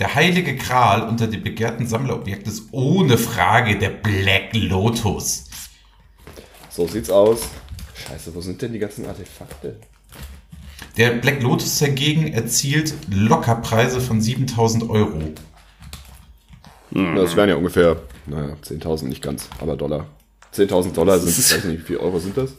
Der heilige Gral unter dem begehrten Sammlerobjekt ist ohne Frage der Black Lotus. So sieht's aus. Scheiße, wo sind denn die ganzen Artefakte? Der Black Lotus dagegen erzielt locker Preise von 7.000 €. Das wären ja ungefähr, naja, 10.000, nicht ganz, aber Dollar. 10.000 Dollar sind, ich weiß nicht, wie viel Euro sind das?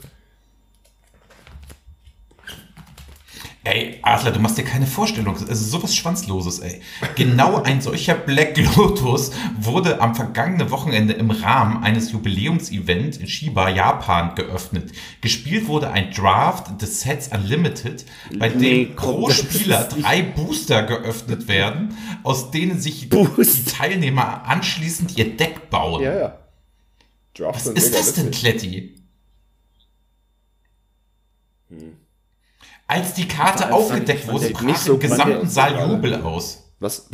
Ey, Adler, du machst dir keine Vorstellung, also sowas Schwanzloses, ey. Genau ein solcher Black Lotus wurde am vergangenen Wochenende im Rahmen eines Jubiläumsevents in Chiba, Japan, geöffnet. Gespielt wurde ein Draft des Sets Unlimited, bei dem pro Spieler 3 Booster geöffnet werden, aus denen sich die Teilnehmer anschließend ihr Deck bauen. Ja. Was ist das denn, Kletti? Als die Karte aufgedeckt wurde, brach im gesamten Saal Jubel aus. Was?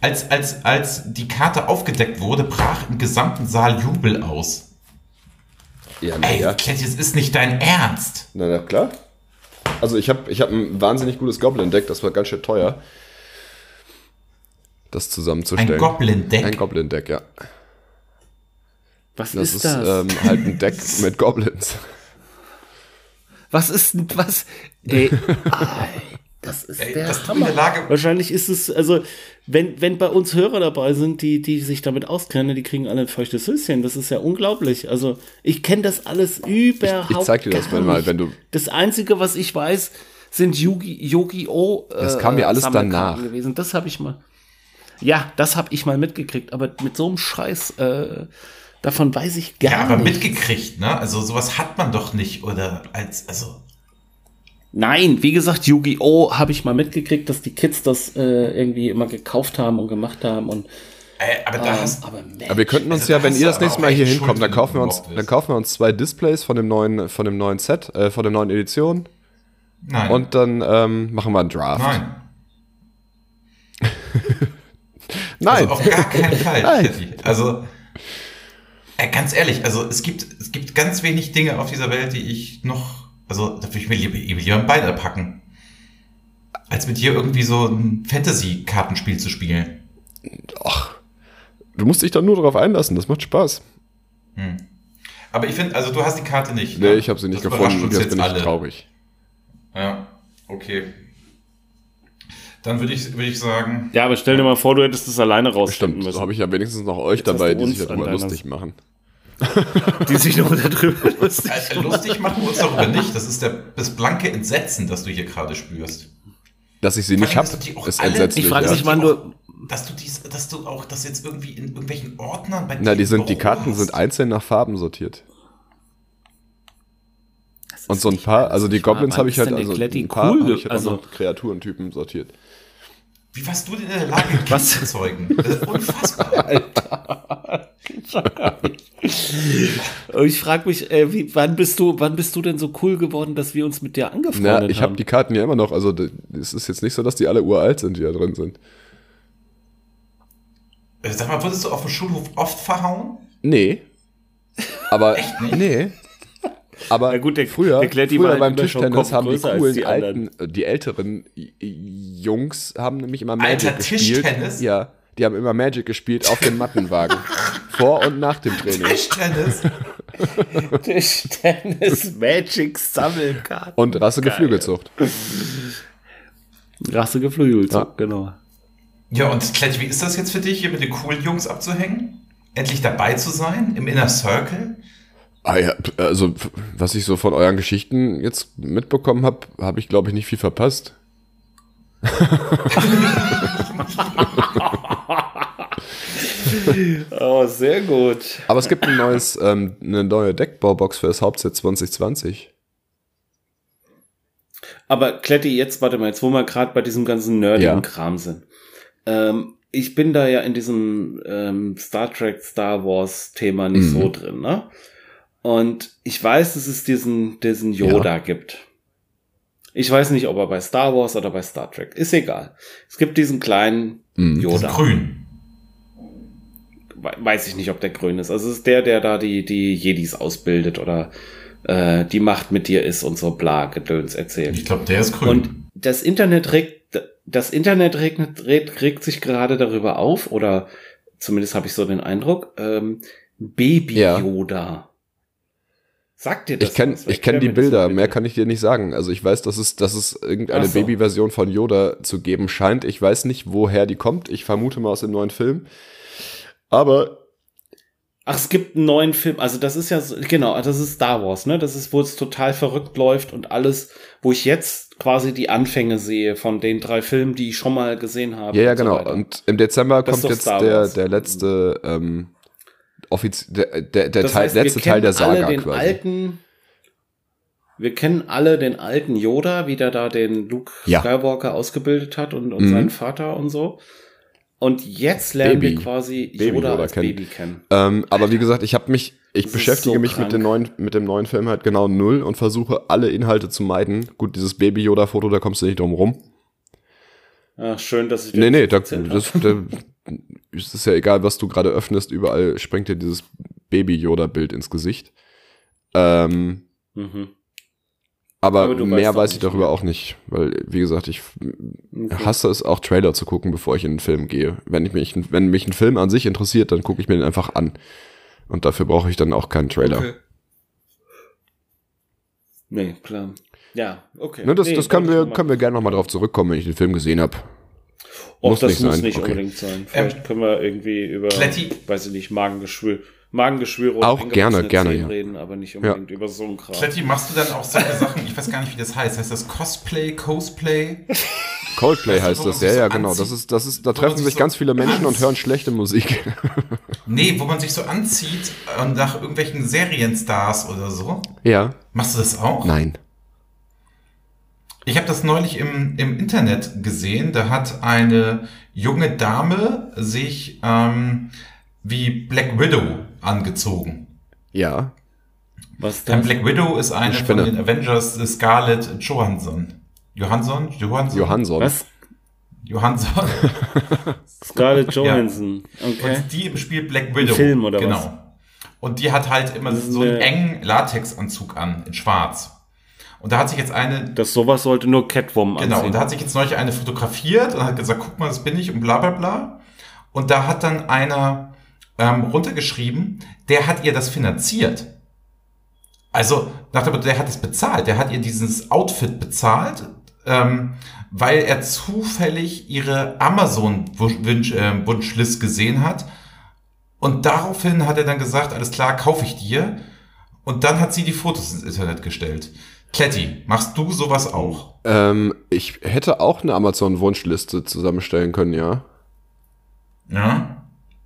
Als die Karte aufgedeckt wurde, brach im gesamten Saal Jubel aus. Ja, na, ey, ja. Kletti, es ist nicht dein Ernst. Na klar. Also ich hab ein wahnsinnig gutes Goblin-Deck, das war ganz schön teuer, das zusammenzustellen. Ein Goblin-Deck, ja. Was ist das? Das ist halt ein Deck mit Goblins. Was ist denn was? Ey, das ist der Hammer. Wahrscheinlich ist es, also, wenn bei uns Hörer dabei sind, die sich damit auskennen, die kriegen alle ein feuchtes Höschen. Das ist ja unglaublich. Also, ich kenne das alles überhaupt. Ich zeig dir das mal, wenn du. Das Einzige, was ich weiß, sind Yu-Gi-Oh! Das kam mir alles danach gewesen. Das habe ich mal mitgekriegt. Aber mit so einem Scheiß, davon weiß ich gar nicht. Ja, aber mitgekriegt, ne? Also sowas hat man doch nicht, oder? Nein, wie gesagt, Yu-Gi-Oh! Habe ich mal mitgekriegt, dass die Kids das irgendwie immer gekauft haben und gemacht haben. Und, aber wir könnten uns wenn ihr das nächste Mal hier hinkommt, dann kaufen wir uns 2 Displays von dem neuen Set, von der neuen Edition. Nein. Und dann machen wir einen Draft. Nein. Also auf gar keinen Fall. Nein. Also ganz ehrlich, also es gibt ganz wenig Dinge auf dieser Welt, die ich noch, also da würde ich mir lieber ein Bein packen, als mit dir irgendwie so ein Fantasy-Kartenspiel zu spielen. Ach, du musst dich dann nur darauf einlassen, das macht Spaß. Aber ich finde, also du hast die Karte nicht. Nee, ich habe sie nicht gefunden und jetzt bin ich traurig. Ja, okay. Dann würde ich sagen... Ja, aber stell dir mal vor, du hättest das alleine rausfinden müssen. So habe ich ja wenigstens noch euch jetzt dabei, die sich darüber lustig machen. Die sich noch darüber lustig machen. Lustig machen wir uns darüber nicht. Das ist das blanke Entsetzen, das du hier gerade spürst. Dass ich sie nicht habe, ist entsetzlich. Ich frage mich, wann du... Dass du jetzt irgendwie in irgendwelchen Ordnern... Die Karten sind einzeln nach Farben sortiert. Und so ein paar, also die Goblins habe ich halt, also ein paar noch Kreaturentypen sortiert. Wie warst du denn in der Lage, ein Kind zu zeugen? Das ist unfassbar. Alter. Ich frage mich, wann bist du denn so cool geworden, dass wir uns mit dir angefreundet haben? Ich habe die Karten ja immer noch, also es ist jetzt nicht so, dass die alle uralt sind, die da drin sind. Sag mal, wurdest du auf dem Schulhof oft verhauen? Nee. Aber echt nicht? Nee. Aber na gut, früher beim Tischtennis haben die coolen die älteren Jungs haben nämlich immer Magic gespielt. Tischtennis? Ja, die haben immer Magic gespielt auf dem Mattenwagen. Vor und nach dem Training. Tischtennis, Magic, Sammelkarten. Und Rassegeflügelzucht. Genau. Ja, und Klett, wie ist das jetzt für dich, hier mit den coolen Jungs abzuhängen? Endlich dabei zu sein im Inner Circle? Ah ja, also was ich so von euren Geschichten jetzt mitbekommen habe, habe ich, glaube ich, nicht viel verpasst. Oh, sehr gut. Aber es gibt ein eine neue Deckbaubox für das Hauptset 2020. Aber Kletti, jetzt, warte mal, jetzt wo wir gerade bei diesem ganzen nerdigen Kram sind. Ich bin da ja in diesem Star Trek, Star Wars Thema nicht so drin, ne? Und ich weiß, dass es diesen Yoda gibt. Ich weiß nicht, ob er bei Star Wars oder bei Star Trek. Ist egal. Es gibt diesen kleinen Yoda. Grün. Weiß ich nicht, ob der grün ist. Also es ist der da die Jedis ausbildet oder die Macht mit dir ist und so bla Gedöns erzählt. Ich glaube, der ist grün. Und das Internet regt sich gerade darüber auf, oder zumindest habe ich so den Eindruck, Baby Yoda. Sagt dir das? Ich kenne die Bilder, mehr kann ich dir nicht sagen. Also ich weiß, dass es irgendeine Baby-Version von Yoda zu geben scheint. Ich weiß nicht, woher die kommt. Ich vermute mal aus dem neuen Film. Aber... Ach, es gibt einen neuen Film. Also das ist ja, genau, das ist Star Wars, ne? Das ist, wo es total verrückt läuft und alles, wo ich jetzt quasi die Anfänge sehe von den 3 Filmen, die ich schon mal gesehen habe. Ja, und genau. So und im Dezember das kommt jetzt der letzte... letzte Teil der Saga quasi. Wir kennen alle den alten Yoda, wie der da den Luke Skywalker ausgebildet hat und seinen Vater und so. Und jetzt lernen wir quasi Yoda als Baby kennen. Aber wie gesagt, ich beschäftige mich mit dem neuen Film halt genau 0 und versuche alle Inhalte zu meiden. Gut, dieses Baby-Yoda-Foto, da kommst du nicht drum rum. Ach, schön, dass ich dir es ist ja egal, was du gerade öffnest, überall springt dir dieses Baby-Yoda-Bild ins Gesicht. Aber mehr weiß ich darüber auch nicht, weil, wie gesagt, ich hasse es auch, Trailer zu gucken, bevor ich in den Film gehe. Wenn mich ein Film an sich interessiert, dann gucke ich mir den einfach an. Und dafür brauche ich dann auch keinen Trailer. Okay. Nee, klar. Ja, okay. Ne, das können wir gerne nochmal drauf zurückkommen, wenn ich den Film gesehen habe. Muss nicht unbedingt sein. Vielleicht können wir irgendwie über, Kletti, weiß ich nicht, Magengeschwüre oder auch gerne reden, aber nicht unbedingt über so einen Kram. Kletti, machst du dann auch solche Sachen? Ich weiß gar nicht, wie das heißt. Heißt das Cosplay? Coldplay heißt das. Ja, genau. Da treffen sich ganz viele Menschen und hören schlechte Musik. Nee, wo man sich so anzieht und nach irgendwelchen Serienstars oder so. Ja. Machst du das auch? Nein. Ich habe das neulich im Internet gesehen, da hat eine junge Dame sich wie Black Widow angezogen. Ja. Was denn? Black Widow ist eine von den Avengers, Scarlett Johansson. Johansson. Was? Johansson. Scarlett Johansson. Ja. Okay. Und die im Spiel Black Widow. Im Film oder was? Genau. Und die hat halt immer so einen engen Latexanzug an, in schwarz. Und da hat sich jetzt eine... Das sowas sollte nur Catwoman anziehen. Genau, und da hat sich jetzt neulich eine fotografiert und hat gesagt, guck mal, das bin ich und bla bla bla. Und da hat dann einer runtergeschrieben, der hat ihr das finanziert. Also, der hat das bezahlt, der hat ihr dieses Outfit bezahlt, weil er zufällig ihre Amazon-Wunschlist gesehen hat. Und daraufhin hat er dann gesagt, alles klar, kaufe ich dir. Und dann hat sie die Fotos ins Internet gestellt. Kletti, machst du sowas auch? Ich hätte auch eine Amazon-Wunschliste zusammenstellen können, ja. Ja?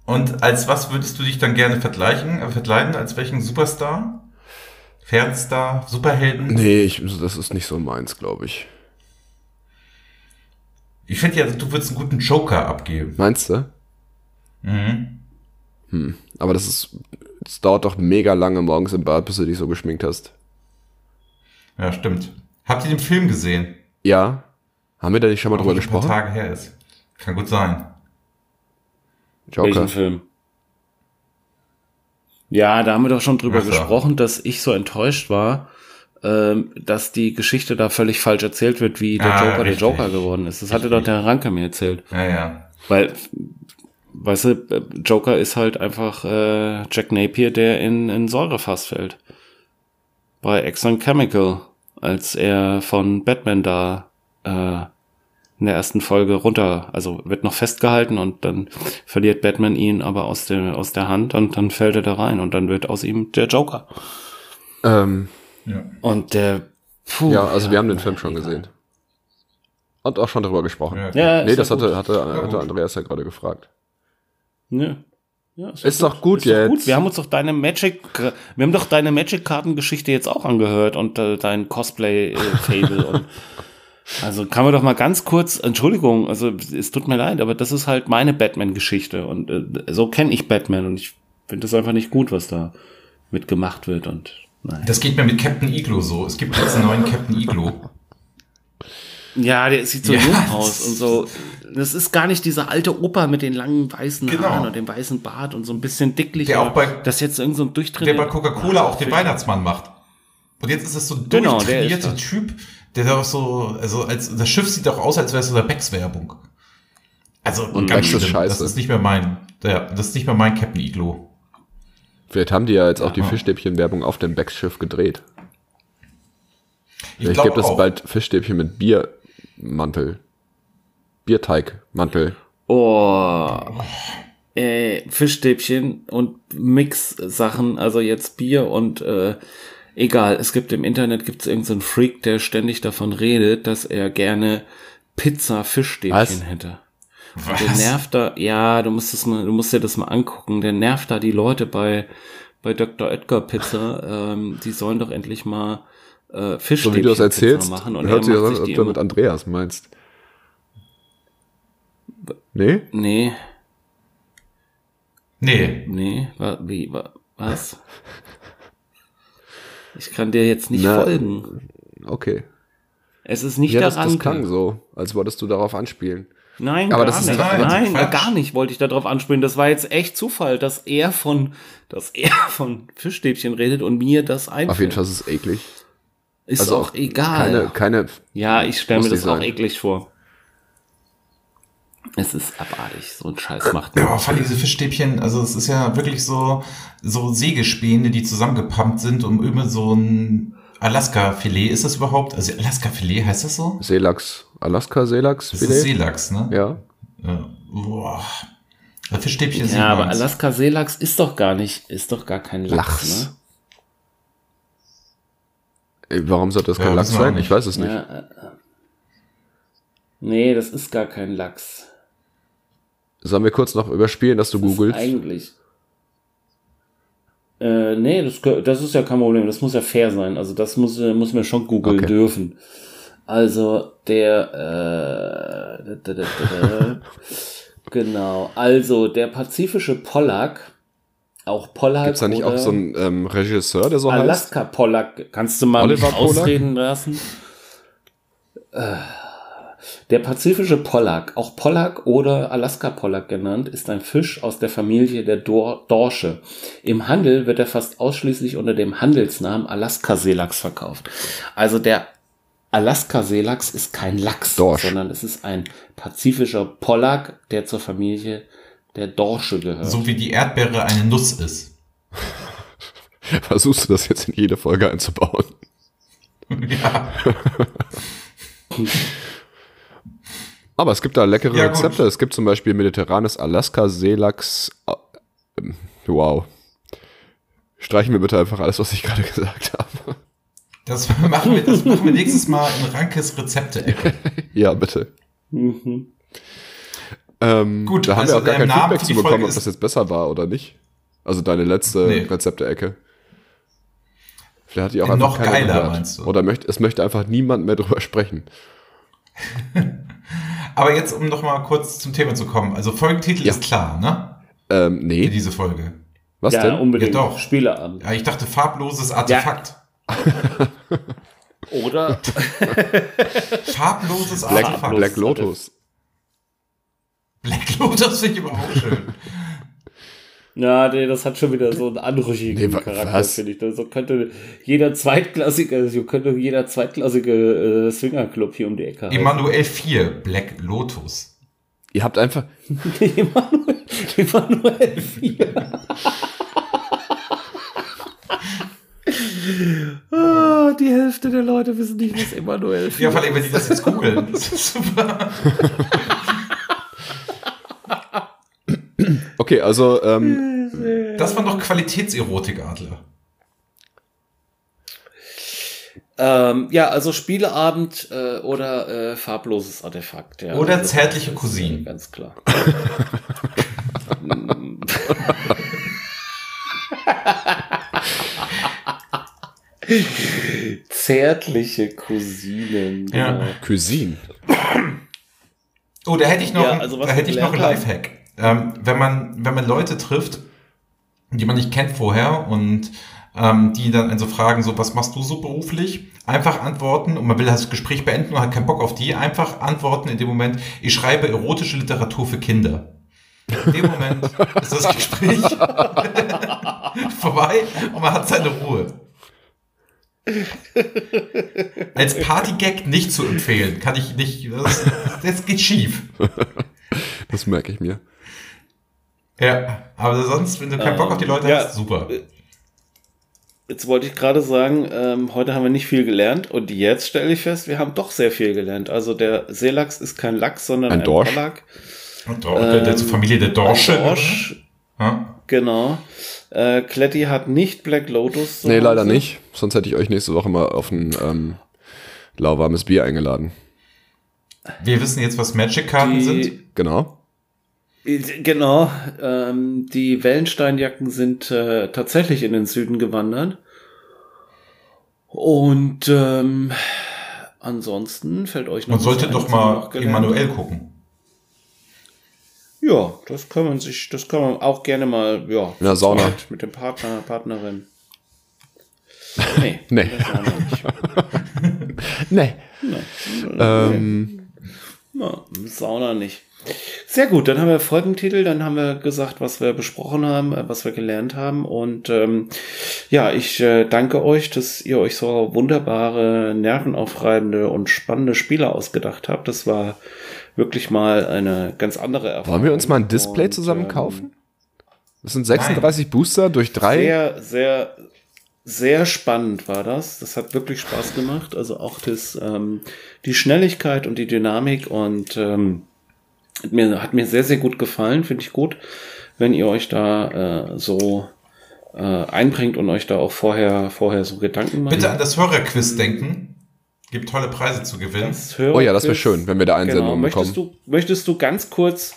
Und als was würdest du dich dann gerne verkleiden? Als welchen Superstar? Fernstar? Superhelden? Nee, das ist nicht so meins, glaube ich. Ich finde ja, du würdest einen guten Joker abgeben. Meinst du? Mhm. Aber das dauert doch mega lange morgens im Bad, bis du dich so geschminkt hast. Ja, stimmt. Habt ihr den Film gesehen? Ja. Haben wir da nicht schon mal drüber gesprochen? Ein paar Tage her ist. Kann gut sein. Joker. Welchen Film? Ja, da haben wir doch schon drüber gesprochen, dass ich so enttäuscht war, dass die Geschichte da völlig falsch erzählt wird, wie der Joker richtig. Der Joker geworden ist. Das hatte doch der Ranke mir erzählt. Ja. Weil, weißt du, Joker ist halt einfach Jack Napier, der in Säurefass fällt. Bei Exxon Chemical, als er von Batman da in der ersten Folge wird noch festgehalten und dann verliert Batman ihn aber aus der Hand und dann fällt er da rein und dann wird aus ihm der Joker. Und der... wir haben den Film schon gesehen. Und auch schon darüber gesprochen. Ja, nee, das hatte Andreas ja gerade gefragt. Ja. Ja, ist doch gut jetzt. Gut. Wir haben uns doch deine Magic-Kartengeschichte jetzt auch angehört und dein Cosplay-Fable und Also kann man doch mal ganz kurz, Entschuldigung, also es tut mir leid, aber das ist halt meine Batman-Geschichte und so kenne ich Batman und ich finde das einfach nicht gut, was da mitgemacht wird und nein. Das geht mir mit Captain Iglo so. Es gibt jetzt einen neuen Captain Iglo. Ja, der sieht so jung aus und so. Das ist gar nicht dieser alte Opa mit den langen weißen Haaren und dem weißen Bart und so ein bisschen dicklich. Der auch bei, das jetzt irgend so ein durchtrainierter. Der bei Coca-Cola auch den Weihnachtsmann macht. Und jetzt ist es so ein durchtrainierter Typ, der da auch so, also als das Schiff sieht auch aus, als wäre es so eine Becks-Werbung. Also und ganz schlimm. Scheiße. Das ist nicht mehr mein, das ist nicht mehr mein Captain Iglo. Vielleicht haben die ja jetzt auch die Fischstäbchen-Werbung auf dem Becks-Schiff gedreht. Vielleicht gibt es bald Fischstäbchen mit Biermantel. Bierteigmantel. Oh. Fischstäbchen und Mix-Sachen, also jetzt Bier und egal, es gibt im Internet irgendeinen Freak, der ständig davon redet, dass er gerne Pizza-Fischstäbchen hätte. Was? Der nervt da, ja, du musst dir das mal angucken, der nervt da die Leute bei Dr. Oetker Pizza, die sollen doch endlich mal Fischstäbchen machen. So wie du das erzählst, hört sich das an, ob du mit Andreas meinst. Nee? Nee. Nee. Nee, was? Ich kann dir jetzt nicht folgen. Okay. Es ist nicht daran. Das klang so, als wolltest du darauf anspielen. Nein, aber das ist nein, gar nicht wollte ich darauf anspielen. Das war jetzt echt Zufall, dass er von Fischstäbchen redet und mir das einfällt. Auf jeden Fall ist es eklig. Ist also auch egal. Keine ja, ich stelle mir das auch eklig vor. Es ist abartig, so ein Scheiß macht man. Ja, vor allem diese Fischstäbchen, also es ist ja wirklich so Sägespäne, die zusammengepumpt sind, um immer so ein Alaska-Filet, ist das überhaupt? Also Alaska-Filet, heißt das so? Seelachs. Alaska-Seelachs-Filet? Das ist Seelachs, ne? Ja. Boah. Fischstäbchen sind ja, aber Alaska-Seelachs ist doch gar nicht, ist doch gar kein Lachs, ne? Ey, warum sollte das kein Lachs sein? Ich weiß es nicht. Ja, nee, das ist gar kein Lachs. Sollen wir kurz noch überspielen, dass du googelst? Eigentlich. Nee, das ist ja kein Problem. Das muss ja fair sein. Also das muss man schon googeln dürfen. Also der genau. Also der pazifische Pollack, auch Pollack. Gibt's da nicht auch so einen Regisseur, der so heißt? Alaska Pollack. Kannst du mal ausreden lassen? Der pazifische Pollack, auch Pollack oder Alaska-Pollack genannt, ist ein Fisch aus der Familie der Dorsche. Im Handel wird er fast ausschließlich unter dem Handelsnamen Alaska-Seelachs verkauft. Also der Alaska-Seelachs ist kein Lachs, sondern es ist ein pazifischer Pollack, der zur Familie der Dorsche gehört. So wie die Erdbeere eine Nuss ist. Versuchst du das jetzt in jede Folge einzubauen? Ja. Aber es gibt da leckere Rezepte. Es gibt zum Beispiel mediterranes Alaska-Seelachs. Wow. Streichen wir bitte einfach alles, was ich gerade gesagt habe. Das machen wir nächstes Mal in Rankes Rezepte-Ecke. Ja, bitte. Mhm. Gut, da haben wir auch gar kein Feedback zu bekommen, ob das jetzt besser war oder nicht. Also deine letzte Rezepte-Ecke. Vielleicht hat die auch einfach keine geiler, gehört. Meinst du? Oder es möchte einfach niemand mehr drüber sprechen. Aber jetzt, um noch mal kurz zum Thema zu kommen. Also Folgentitel ist klar, ne? Nee. Für diese Folge. Was denn? Unbedingt. Ja, doch. Spieleabend. Ja, ich dachte, farbloses Artefakt. Ja. Oder? Farbloses Artefakt. Black Lotus. Black Lotus finde ich überhaupt schön. Ja, das hat schon wieder so einen anrüchigen Charakter, finde ich. So könnte jeder zweitklassige Swingerclub hier um die Ecke haben. Emanuel 4, Black Lotus. Ihr habt einfach... Emanuel 4. Oh, die Hälfte der Leute wissen nicht, was Emanuel 4 ist. Ja, vor allem, wenn die das jetzt googeln. Das ist super. Okay, also das war doch Qualitätserotik, Adler. Ja, also Spieleabend oder farbloses Artefakt. Ja. Oder also, zärtliche Cousinen. Ganz klar. Zärtliche Cousinen. Genau. Ja, Cousine. Oh, da hätte ich noch, ja, also da hätte ich noch einen Lifehack. Wenn man Leute trifft, die man nicht kennt vorher und die dann also fragen, so, was machst du so beruflich? Einfach antworten, und man will das Gespräch beenden und hat keinen Bock auf die, einfach antworten in dem Moment, ich schreibe erotische Literatur für Kinder. In dem Moment ist das Gespräch vorbei und man hat seine Ruhe. Als Partygag nicht zu empfehlen, kann ich nicht, das geht schief. Das merke ich mir. Ja, aber sonst, wenn du keinen Bock auf die Leute hast, super. Jetzt wollte ich gerade sagen, heute haben wir nicht viel gelernt, und jetzt stelle ich fest, wir haben doch sehr viel gelernt. Also der Seelachs ist kein Lachs, sondern ein Dorsch. Der zur Familie der Dorsche. Dorsch, ja? Genau. Kletti hat nicht Black Lotus. So, nee, leider nicht. Sonst hätte ich euch nächste Woche mal auf ein lauwarmes Bier eingeladen. Wir wissen jetzt, was Magic-Karten sind. Genau. Genau. Die Wellensteyn-Jacken sind tatsächlich in den Süden gewandert. Und ansonsten fällt euch noch... Man sollte doch mal Emanuel gucken. Ja, das kann man sich, das kann man auch gerne mal, ja, in der Sauna. Mit dem Partner, Partnerin. Nee. Nee. Nee. Na, Sauna nicht. Sehr gut, dann haben wir Folgentitel, dann haben wir gesagt, was wir besprochen haben, was wir gelernt haben, und ja, ich danke euch, dass ihr euch so wunderbare, nervenaufreibende und spannende Spiele ausgedacht habt. Das war wirklich mal eine ganz andere Erfahrung. Wollen wir uns mal ein Display zusammen kaufen? Das sind 36 nein. Booster durch 3. Sehr, sehr, sehr spannend war das. Das hat wirklich Spaß gemacht. Also auch das, die Schnelligkeit und die Dynamik, und hat mir sehr, sehr gut gefallen. Finde ich gut, wenn ihr euch da so einbringt und euch da auch vorher so Gedanken macht. Bitte an das Hörerquiz denken. Gibt tolle Preise zu gewinnen. Oh ja, das wäre schön, wenn wir da Einsendungen bekommen. Möchtest du ganz kurz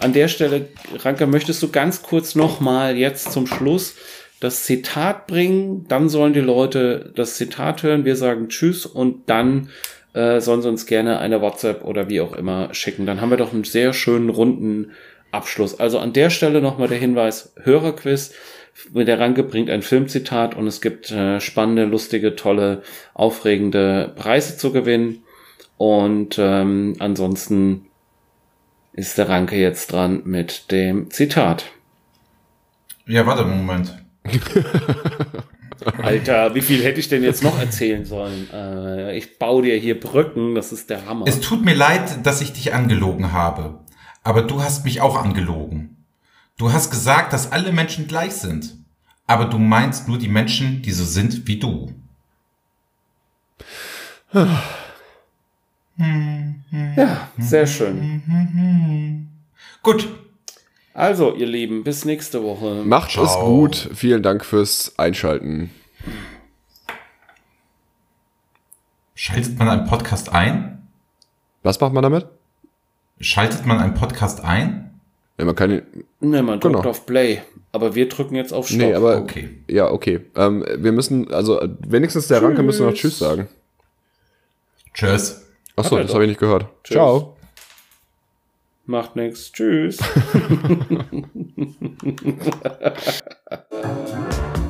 an der Stelle, Ranke, möchtest du ganz kurz nochmal jetzt zum Schluss das Zitat bringen? Dann sollen die Leute das Zitat hören. Wir sagen Tschüss, und dann sollen sie uns gerne eine WhatsApp oder wie auch immer schicken. Dann haben wir doch einen sehr schönen runden Abschluss. Also an der Stelle nochmal der Hinweis, Hörerquiz. Der Ranke bringt ein Filmzitat, und es gibt spannende, lustige, tolle, aufregende Preise zu gewinnen. Und ansonsten ist der Ranke jetzt dran mit dem Zitat. Ja, warte einen Moment. Alter, wie viel hätte ich denn jetzt noch erzählen sollen? Ich baue dir hier Brücken, das ist der Hammer. Es tut mir leid, dass ich dich angelogen habe, aber du hast mich auch angelogen. Du hast gesagt, dass alle Menschen gleich sind, aber du meinst nur die Menschen, die so sind wie du. Ja, sehr schön. Gut. Also, ihr Lieben, bis nächste Woche. Macht es gut. Vielen Dank fürs Einschalten. Schaltet man einen Podcast ein? Was macht man damit? Schaltet man einen Podcast ein? Ja, man kann ihn, nee, man drückt auf Play, aber wir drücken jetzt auf Stopp. Nee, aber, okay. Ja, okay. Wir müssen, also wenigstens der Ranke müssen noch Tschüss sagen. Tschüss. Achso, das habe ich nicht gehört. Tschüss. Ciao. Macht nix. Tschüss.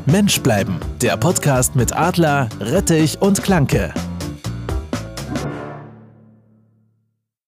Mensch bleiben. Der Podcast mit Adler, Rettich und Klanke.